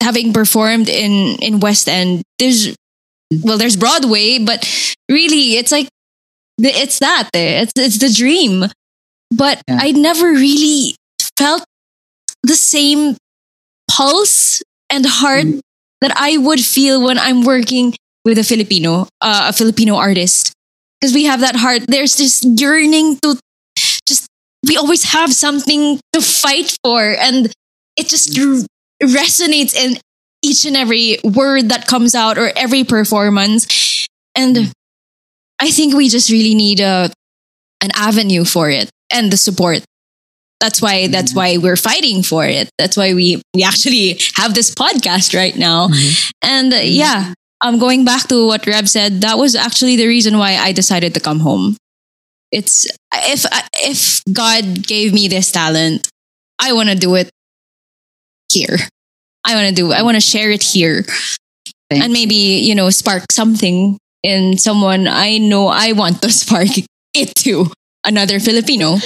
having performed in, in West End. There's, well, there's Broadway, but really it's like, it's that, eh. it's, it's the dream. But yeah. I never really felt the same pulse and heart mm. that I would feel when I'm working with a Filipino, uh, a Filipino artist. Because we have that heart. There's this yearning to just, we always have something to fight for. And it just mm. r- resonates in each and every word that comes out or every performance. And I think we just really need a, an avenue for it and the support. That's why that's why we're fighting for it. That's why we, we actually have this podcast right now. Mm-hmm. And uh, yeah, um, going back to what Reb said, that was actually the reason why I decided to come home. It's if if God gave me this talent, I want to do it here. I want to do. I want to share it here, Thanks. And maybe you know spark something in someone. I know I want to spark it to another Filipino.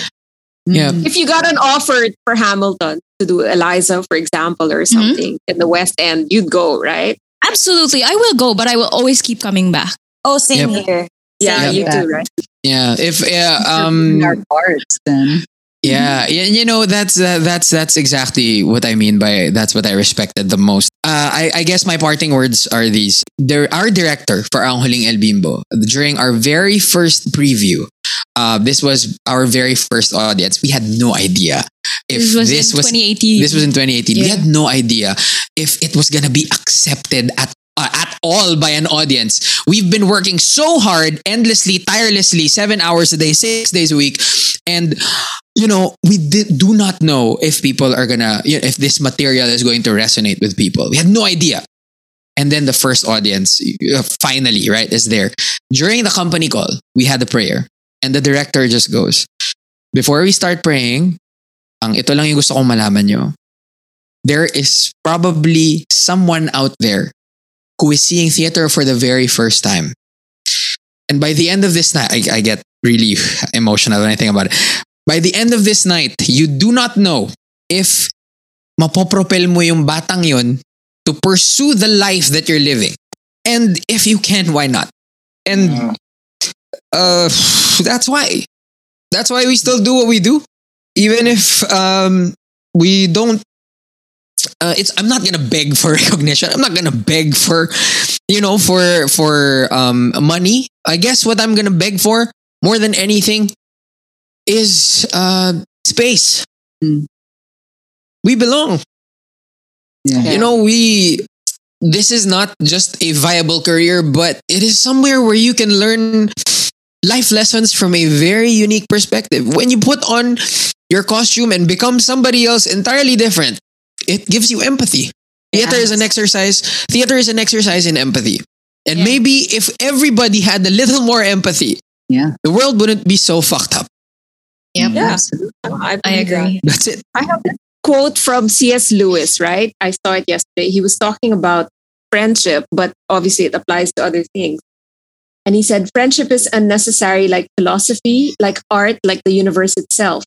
Yeah. If you got an offer for Hamilton to do Eliza, for example, or something mm-hmm. in the West End, you'd go, right? Absolutely. I will go, but I will always keep coming back. Oh, same yep. here. Yeah, same yeah you do, right? Yeah. If, yeah, um, our parts, then. Yeah. yeah. You know, that's, uh, that's, that's exactly what I mean by that's what I respected the most. Uh, I, I guess my parting words are these. There, our director for Ang Huling El Bimbo, during our very first preview, Uh, this was our very first audience. We had no idea if this was this in was, twenty eighteen. This was in twenty eighteen. Yeah. We had no idea if it was gonna be accepted at uh, at all by an audience. We've been working so hard, endlessly, tirelessly, seven hours a day, six days a week, and you know we did, do not know if people are gonna you know, if this material is going to resonate with people. We had no idea. And then the first audience, uh, finally, right, is there. During the company call, we had a prayer. And the director just goes, before we start praying, ang ito lang yung gusto kong malaman nyo. There is probably someone out there who is seeing theater for the very first time. And by the end of this night, I, I get really emotional when I think about it. By the end of this night, you do not know if mapopropel mo yung batang yun to pursue the life that you're living. And if you can, why not? And... Yeah. Uh, that's why. That's why we still do what we do, even if um we don't. Uh, it's I'm not gonna beg for recognition. I'm not gonna beg for, you know, for for um money. I guess what I'm gonna beg for more than anything is uh space. Mm. We belong. Yeah. You know we. This is not just a viable career, but it is somewhere where you can learn life lessons from a very unique perspective. When you put on your costume and become somebody else entirely different, it gives you empathy. Yes. Theater is an exercise. Theater is an exercise in empathy. And yeah. maybe if everybody had a little more empathy, yeah. the world wouldn't be so fucked up. Yeah, yeah. absolutely. I, I agree. That's it. I have that quote from C S Lewis, right? I saw it yesterday. He was talking about friendship, but obviously it applies to other things. And he said, friendship is unnecessary, like philosophy, like art, like the universe itself.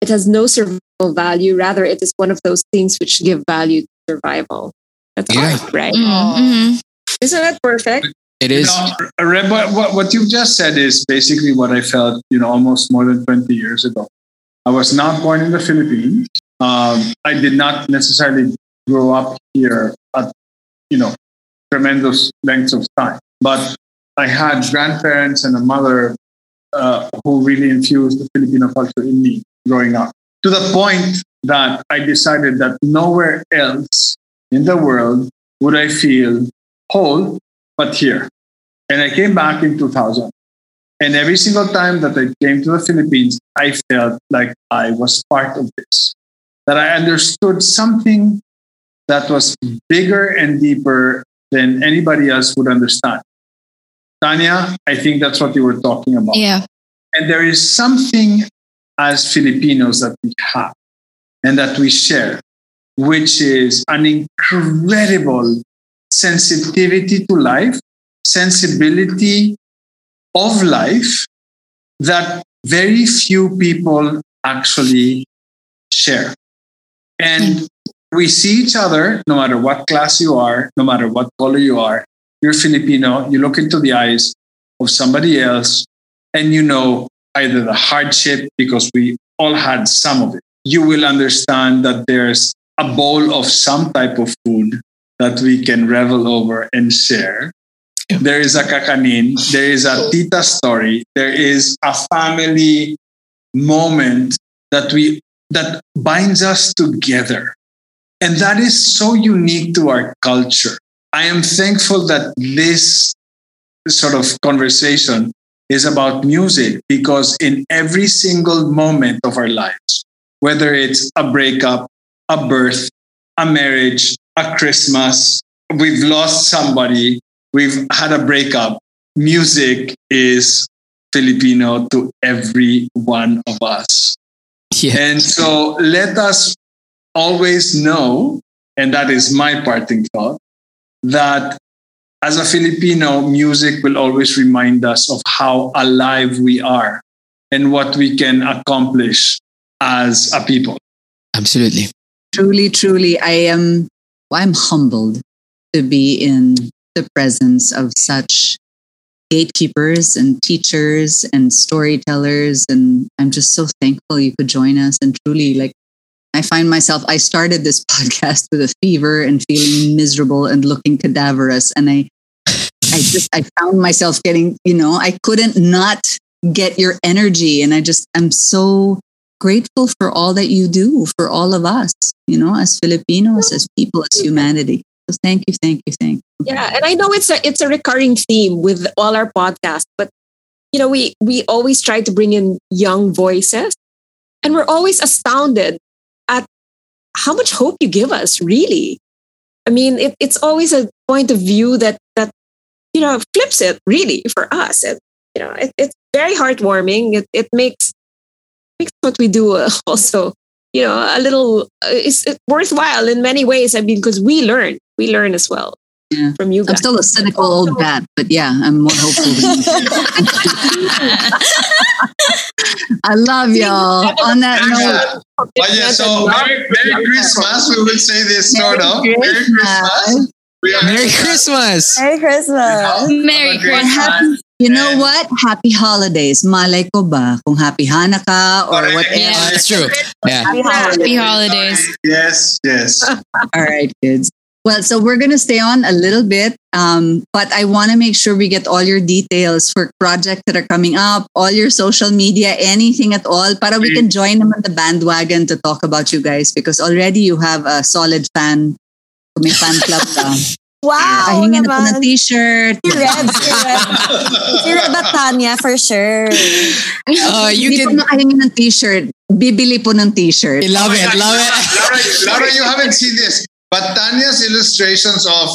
It has no survival value. Rather, it is one of those things which give value to survival. That's yeah. art, right? Mm-hmm. Isn't that perfect? It is. You know, what, what you've just said is basically what I felt, you know, almost more than twenty years ago. I was not born in the Philippines. Um, I did not necessarily grow up here at, you know, tremendous lengths of time. But I had grandparents and a mother uh, who really infused the Filipino culture in me growing up. To the point that I decided that nowhere else in the world would I feel whole but here. And I came back in two thousand. And every single time that I came to the Philippines, I felt like I was part of this. That I understood something that was bigger and deeper than anybody else would understand. Tanya, I think that's what you were talking about. Yeah. And there is something as Filipinos that we have and that we share, which is an incredible sensitivity to life, sensibility of life that very few people actually share. And we see each other, no matter what class you are, no matter what color you are, you're Filipino, you look into the eyes of somebody else, and you know either the hardship, because we all had some of it. You will understand that there's a bowl of some type of food that we can revel over and share. Yeah. There is a kakanin, there is a tita story, there is a family moment that we that binds us together. And that is so unique to our culture. I am thankful that this sort of conversation is about music, because in every single moment of our lives, whether it's a breakup, a birth, a marriage, a Christmas, we've lost somebody, we've had a breakup, music is Filipino to every one of us. Yeah. And so let us always know, and that is my parting thought, that as a Filipino, music will always remind us of how alive we are and what we can accomplish as a people. Absolutely. Truly, truly, I am, well, I'm humbled to be in the presence of such gatekeepers and teachers and storytellers. And I'm just so thankful you could join us. And truly, like, I find myself, I started this podcast with a fever and feeling miserable and looking cadaverous. And I, I just, I found myself getting, you know, I couldn't not get your energy. And I just, I'm so grateful for all that you do for all of us, you know, as Filipinos, as people, as humanity. So thank you, thank you, thank you. Yeah. And I know it's a, it's a recurring theme with all our podcasts, but you know, we, we always try to bring in young voices, and we're always astounded at how much hope you give us, really. I mean, it, it's always a point of view that, that you know, flips it, really, for us. And, you know, it, it's very heartwarming. It, it makes makes what we do uh, also, you know, a little, uh, it's, it's worthwhile in many ways. I mean, because we learn. We learn as well yeah. from you guys. I'm still a cynical old bat, but yeah, I'm more hopeful than you. I love y'all. On that note, But well, yeah, so Merry, Merry Christmas. We will say this sort of. Merry Christmas. Merry Christmas. Merry Christmas. Merry Christmas. You know what? Happy holidays. Malay ko ba kung happy Hanukkah or Correct. Whatever. Yeah, that's true. Yeah. Happy holidays. Happy holidays. Yes, yes. All right, kids. Well, so we're going to stay on a little bit, um, but I want to make sure we get all your details for projects that are coming up, all your social media, anything at all, para we can join them on the bandwagon to talk about you guys, because already you have a solid fan, may fan club ka. Wow! Kahingin na po ng t-shirt. Si Reb, si Reb. Si Reb at Tanya, for sure. Uh, you Hindi can... po makahingin ng t-shirt. Bibili po ng t-shirt. I love it, love it. Laura, you haven't seen this. But Tanya's illustrations of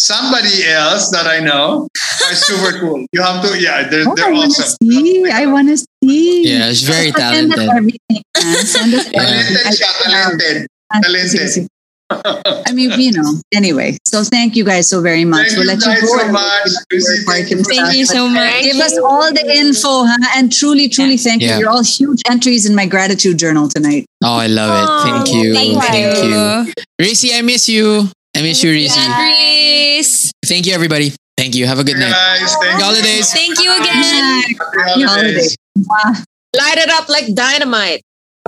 somebody else that I know are super cool. You have to, yeah, they're, oh, they're I awesome. See, I want to see. Yeah, she's very talented. Everything, talented, yeah. talented. Talented. I mean, you know, anyway. So thank you guys so very much. Thank we'll you let guys you go so much. Thank you, thank you so much. Give us all the info, huh? And truly, truly thank yeah. you. You're all huge entries in my gratitude journal tonight. Oh, I love oh, it. Thank you. Thank, thank you. you. Rissey, I miss you. I miss you, Rissey. Yes. Thank you, everybody. Thank you. Have a good night. Guys, thank holidays. Thank you again. Happy holidays. holidays. Wow. Light it up like dynamite.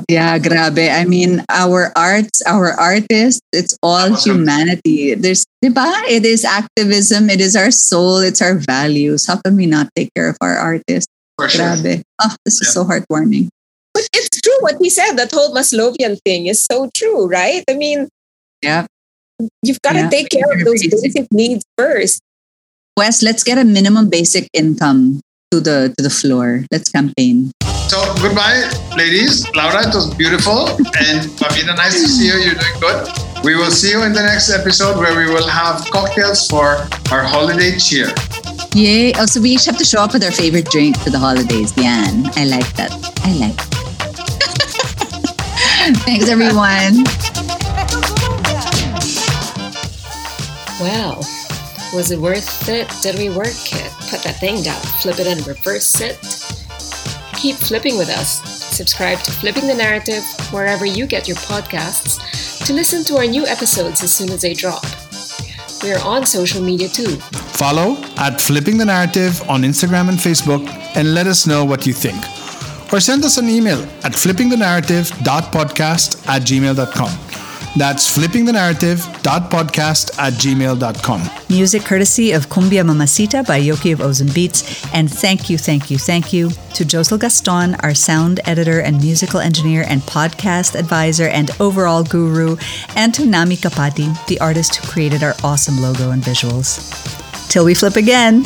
Yeah, grabe. I mean, our arts, our artists, it's all humanity. There's, diba? It is activism. It is our soul. It's our values. How can we not take care of our artists? For grabe. Sure. Oh, this yeah. is so heartwarming. But it's true what he said. That whole Maslowian thing is so true, right? I mean, yeah, you've got to yeah. take care of those basic needs first. Wes, let's get a minimum basic income to the to the floor. Let's campaign. So goodbye, ladies. Laura, it was beautiful. And Pavina, nice to see you. You're doing good. We will see you in the next episode where we will have cocktails for our holiday cheer. Yay. Also, we each have to show up with our favorite drink for the holidays. Yeah, I like that. I like that. Thanks, everyone. Wow. Was it worth it? Did we work it? Put that thing down. Flip it and reverse it. Keep flipping with us. Subscribe to Flipping the Narrative wherever you get your podcasts to listen to our new episodes as soon as they drop. We are on social media too. Follow at Flipping the Narrative on Instagram and Facebook and let us know what you think. or send us an email at flipping the narrative dot podcast at gmail dot com. That's flipping the narrative dot podcast at gmail dot com. Music courtesy of Cumbia Mamacita by Yoki of Ozone Beats. And thank you, thank you, thank you to Josel Gaston, our sound editor and musical engineer and podcast advisor and overall guru, and to Nami Kapati, the artist who created our awesome logo and visuals. Till we flip again.